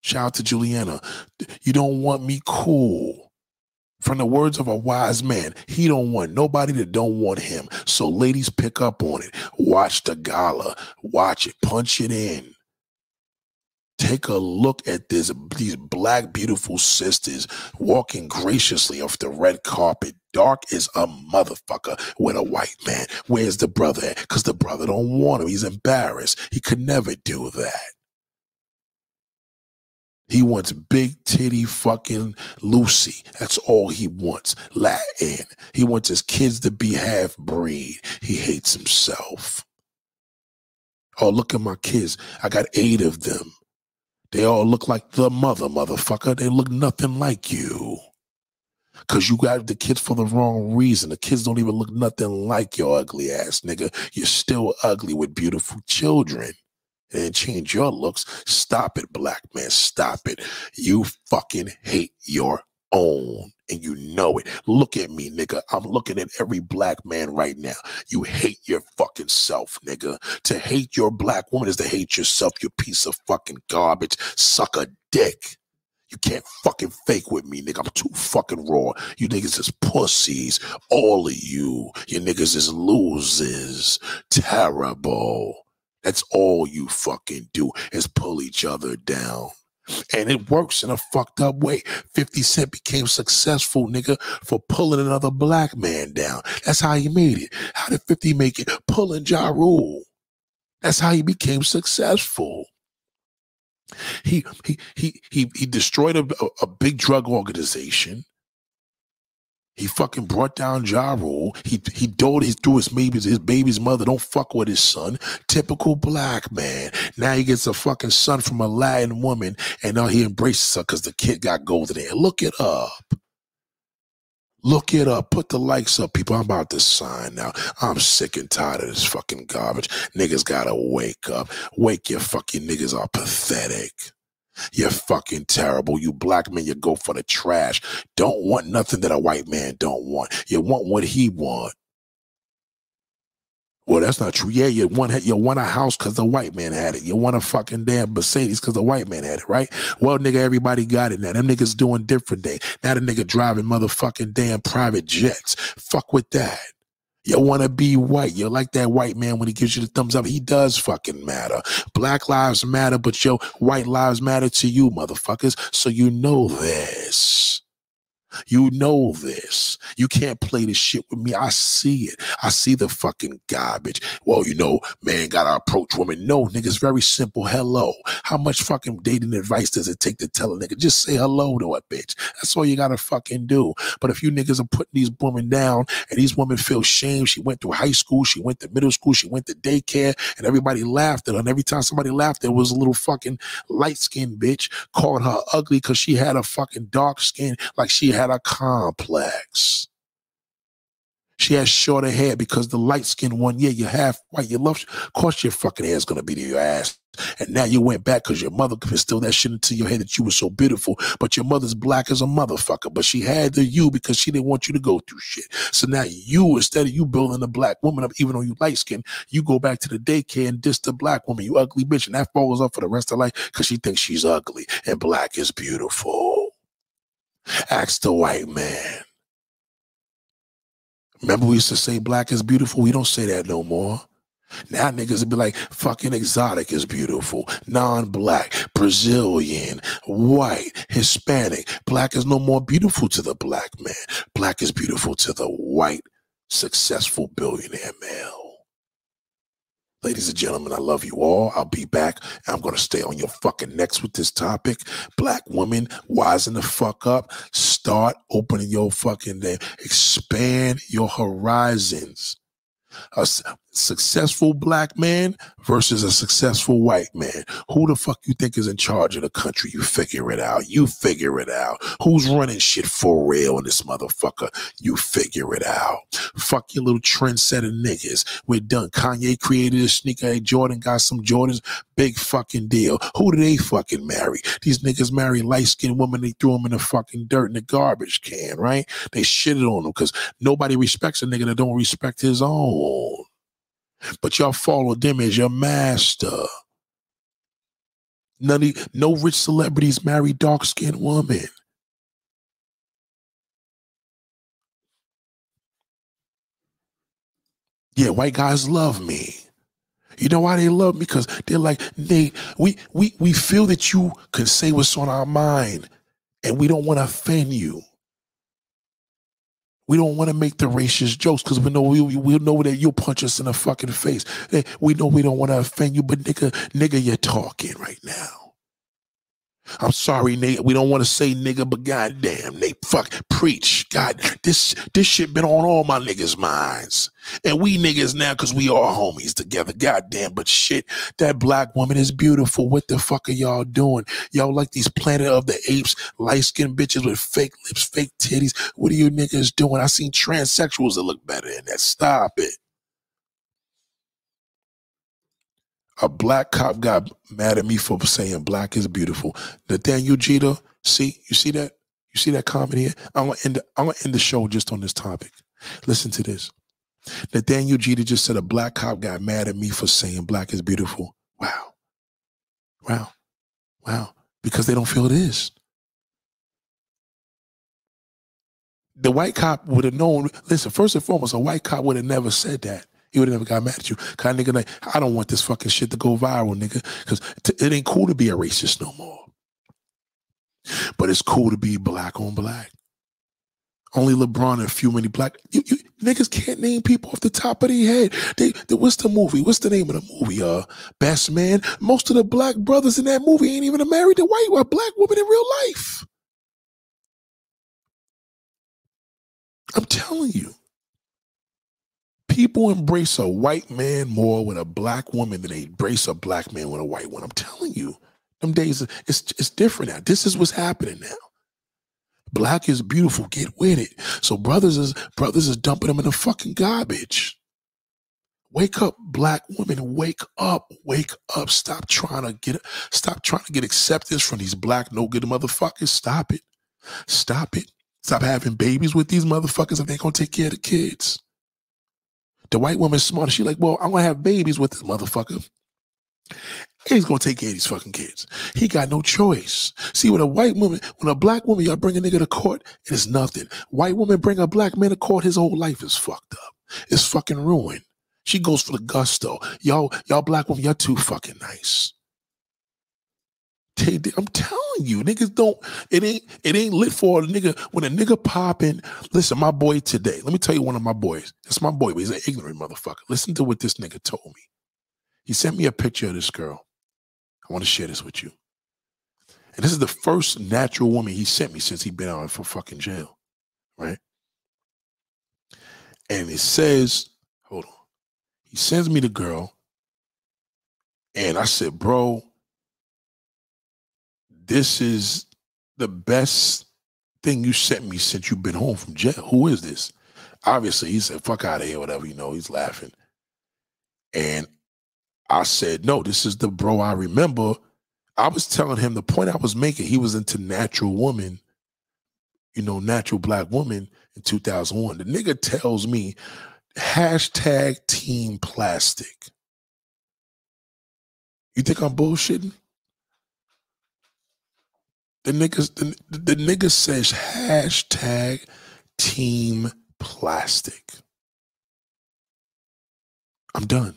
Shout out to Juliana. You don't want me? Cool. From the words of a wise man, he don't want nobody that don't want him. So ladies, pick up on it. Watch the gala. Watch it. Punch it in. Take a look at this. These black, beautiful sisters walking graciously off the red carpet. Dark as a motherfucker with a white man. Where's the brother at? Because the brother don't want him. He's embarrassed. He could never do that. He wants big titty fucking Lucy. That's all he wants. Latin. He wants his kids to be half breed. He hates himself. Oh, look at my kids. I got 8 of them. They all look like the mother, motherfucker. They look nothing like you. Because you got the kids for the wrong reason. The kids don't even look nothing like your ugly ass, nigga. You're still ugly with beautiful children. And change your looks. Stop it, black man. Stop it. You fucking hate your own. And you know it. Look at me, nigga. I'm looking at every black man right now. You hate your fucking self, nigga. To hate your black woman is to hate yourself, you piece of fucking garbage. Suck a dick. You can't fucking fake with me, nigga. I'm too fucking raw. You niggas is pussies. All of you. You niggas is losers. Terrible. That's all you fucking do is pull each other down. And it works in a fucked up way. 50 Cent became successful, nigga, for pulling another black man down. That's how he made it. How did 50 make it? Pulling Ja Rule. That's how he became successful. He destroyed a big drug organization. He fucking brought down Ja Rule. He told his baby's mother, don't fuck with his son. Typical black man. Now he gets a fucking son from a Latin woman, and now he embraces her because the kid got golden hair. Look it up. Look it up. Put the likes up, people. I'm about to sign now. I'm sick and tired of this fucking garbage. Niggas gotta wake up. Wake your fucking niggas are pathetic. You're fucking terrible. You black men, you go for the trash. Don't want nothing that a white man don't want. You want what he want. Well, that's not true. Yeah, you want a house because the white man had it. You want a fucking damn Mercedes because the white man had it, right? Well, nigga, everybody got it now. Them niggas doing different things. Now the nigga driving motherfucking damn private jets. Fuck with that. You want to be white. You're like that white man when he gives you the thumbs up. He does fucking matter. Black lives matter, but yo, white lives matter to you, motherfuckers. So you know this. You know this. You can't play this shit with me. I see it. I see the fucking garbage. Well, you know, man gotta approach women. No, niggas, very simple. Hello. How much fucking dating advice does it take to tell a nigga? Just say hello to a bitch. That's all you gotta fucking do. But if you niggas are putting these women down and these women feel shame, she went through high school, she went to middle school, she went to daycare, and everybody laughed at her. And every time somebody laughed, there was a little fucking light-skinned bitch calling her ugly because she had a fucking dark skin, like she had a complex. She has shorter hair because the light-skinned one, yeah, you're half white, you love, of course your fucking hair is going to be to your ass. And now you went back because your mother could instill that shit into your head that you were so beautiful, but your mother's black as a motherfucker, but she had the you because she didn't want you to go through shit. So now you, instead of you building a black woman up, even though you light-skinned, you go back to the daycare and diss the black woman, you ugly bitch, and that follows up for the rest of life because she thinks she's ugly and black is beautiful. Ask the white man. Remember we used to say black is beautiful? We don't say that no more. Now niggas would be like, fucking exotic is beautiful, non-black, Brazilian, white, Hispanic. Black is no more beautiful to the black man. Black is beautiful to the white, successful billionaire male. Ladies and gentlemen, I love you all. I'll be back. I'm going to stay on your fucking necks with this topic. Black women, wising the fuck up. Start opening your fucking name. Expand your horizons. A successful black man versus a successful white man. Who the fuck you think is in charge of the country? You figure it out. You figure it out. Who's running shit for real in this motherfucker? You figure it out. Fuck your little trendsetter niggas. We're done. Kanye created a sneaker. Hey, Jordan got some Jordans. Big fucking deal. Who do they fucking marry? These niggas marry light-skinned women. They threw them in the fucking dirt in the garbage can, right? They shitted on them because nobody respects a nigga that don't respect his own. But y'all follow them as your master. No rich celebrities marry dark-skinned women. Yeah, white guys love me. You know why they love me? Because they're like, Nate, we feel that you can say what's on our mind, and we don't want to offend you. We don't want to make the racist jokes because we know that you'll punch us in the fucking face. We know we don't want to offend you, but nigga, you're talking right now. I'm sorry, Nate. We don't want to say nigga, but goddamn, Nate, fuck, preach. God, this shit been on all my niggas' minds. And we niggas now because we are homies together. Goddamn, but shit, that black woman is beautiful. What the fuck are y'all doing? Y'all like these Planet of the Apes, light-skinned bitches with fake lips, fake titties. What are you niggas doing? I seen transsexuals that look better than that. Stop it. A black cop got mad at me for saying black is beautiful. Nathaniel Jeter, see? You see that? You see that comment here? I'm gonna end the show just on this topic. Listen to this. Nathaniel Jeter just said a black cop got mad at me for saying black is beautiful. Wow. Wow. Wow. Because they don't feel it is. The white cop would have known. Listen, first and foremost, a white cop would have never said that. He would have never got mad at you. Kind of nigga like, I don't want this fucking shit to go viral, nigga. Because it ain't cool to be a racist no more. But it's cool to be black on black. Only LeBron and a few many black. You niggas can't name people off the top of their head. What's the movie? What's the name of the movie? Best Man. Most of the black brothers in that movie ain't even married to white or black woman in real life. I'm telling you. People embrace a white man more with a black woman than they embrace a black man with a white one. I'm telling you. Them days, it's different now. This is what's happening now. Black is beautiful. Get with it. So brothers is dumping them in the fucking garbage. Wake up, black women. Wake up. Wake up. Stop trying to get acceptance from these black no good motherfuckers. Stop it. Stop it. Stop having babies with these motherfuckers if they ain't gonna take care of the kids. The white woman's smarter. She like, well, I'm gonna have babies with this motherfucker. He's going to take care of these fucking kids. He got no choice. See, when a black woman, y'all bring a nigga to court, it's nothing. White woman bring a black man to court, his whole life is fucked up. is fucking ruined. She goes for the gusto. Y'all black women, y'all too fucking nice. I'm telling you, niggas don't, it ain't lit for a nigga. When a nigga popping, listen, my boy today, let me tell you one of my boys. It's my boy, but he's an ignorant motherfucker. Listen to what this nigga told me. He sent me a picture of this girl. I want to share this with you. And this is the first natural woman he sent me since he been out for fucking jail, right? And it says, hold on. He sends me the girl, and I said, bro, this is the best thing you sent me since you've been home from jail. Who is this? Obviously, he said, fuck out of here, whatever, you know, he's laughing. And I said, no, this is the bro I remember. I was telling him the point I was making. He was into natural woman, you know, natural black woman in 2001. The nigga tells me, hashtag team plastic. You think I'm bullshitting? The nigga says hashtag team plastic. I'm done.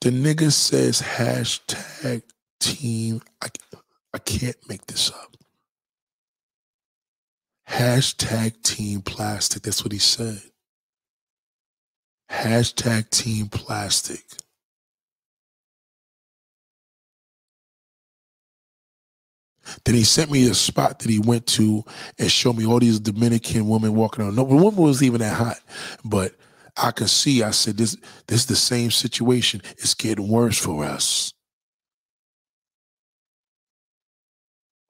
The nigga says hashtag team. I can't make this up. Hashtag team plastic. That's what he said. Hashtag team plastic. Then he sent me a spot that he went to and showed me all these Dominican women walking on. No, the woman wasn't even that hot, but I could see. I said, this is the same situation. It's getting worse for us.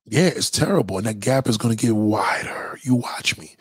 Yeah, it's terrible. And that gap is going to get wider. You watch me.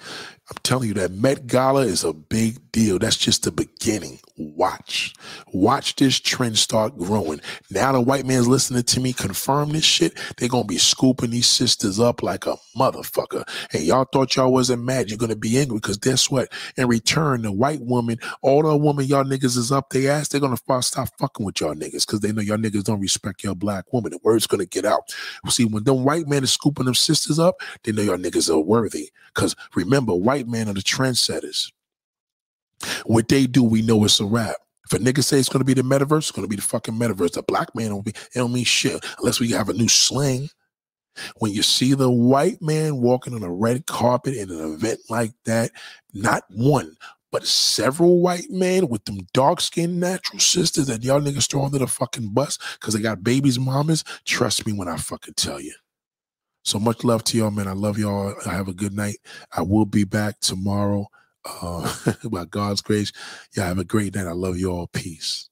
I'm telling you that Met Gala is a big deal. That's just the beginning. Watch. Watch this trend start growing. Now the white man's listening to me confirm this shit. They're going to be scooping these sisters up like a motherfucker. And y'all thought y'all wasn't mad. You're going to be angry because guess what? In return, the white woman, all the women y'all niggas is up their ass, they're going to stop fucking with y'all niggas because they know y'all niggas don't respect y'all black woman. The word's going to get out. See, when them white men is scooping them sisters up, they know y'all niggas are worthy because remember, white men are the trendsetters. What they do, we know it's a wrap. If a nigga say it's going to be the metaverse, it's going to be the fucking metaverse. The black man don't mean shit unless we have a new slang. When you see the white man walking on a red carpet in an event like that, not one, but several white men with them dark-skinned natural sisters that y'all niggas throw under the fucking bus because they got babies, mamas, trust me when I fucking tell you. So much love to y'all, man. I love y'all. I have a good night. I will be back tomorrow. By God's grace. Y'all have a great night. I love y'all. Peace.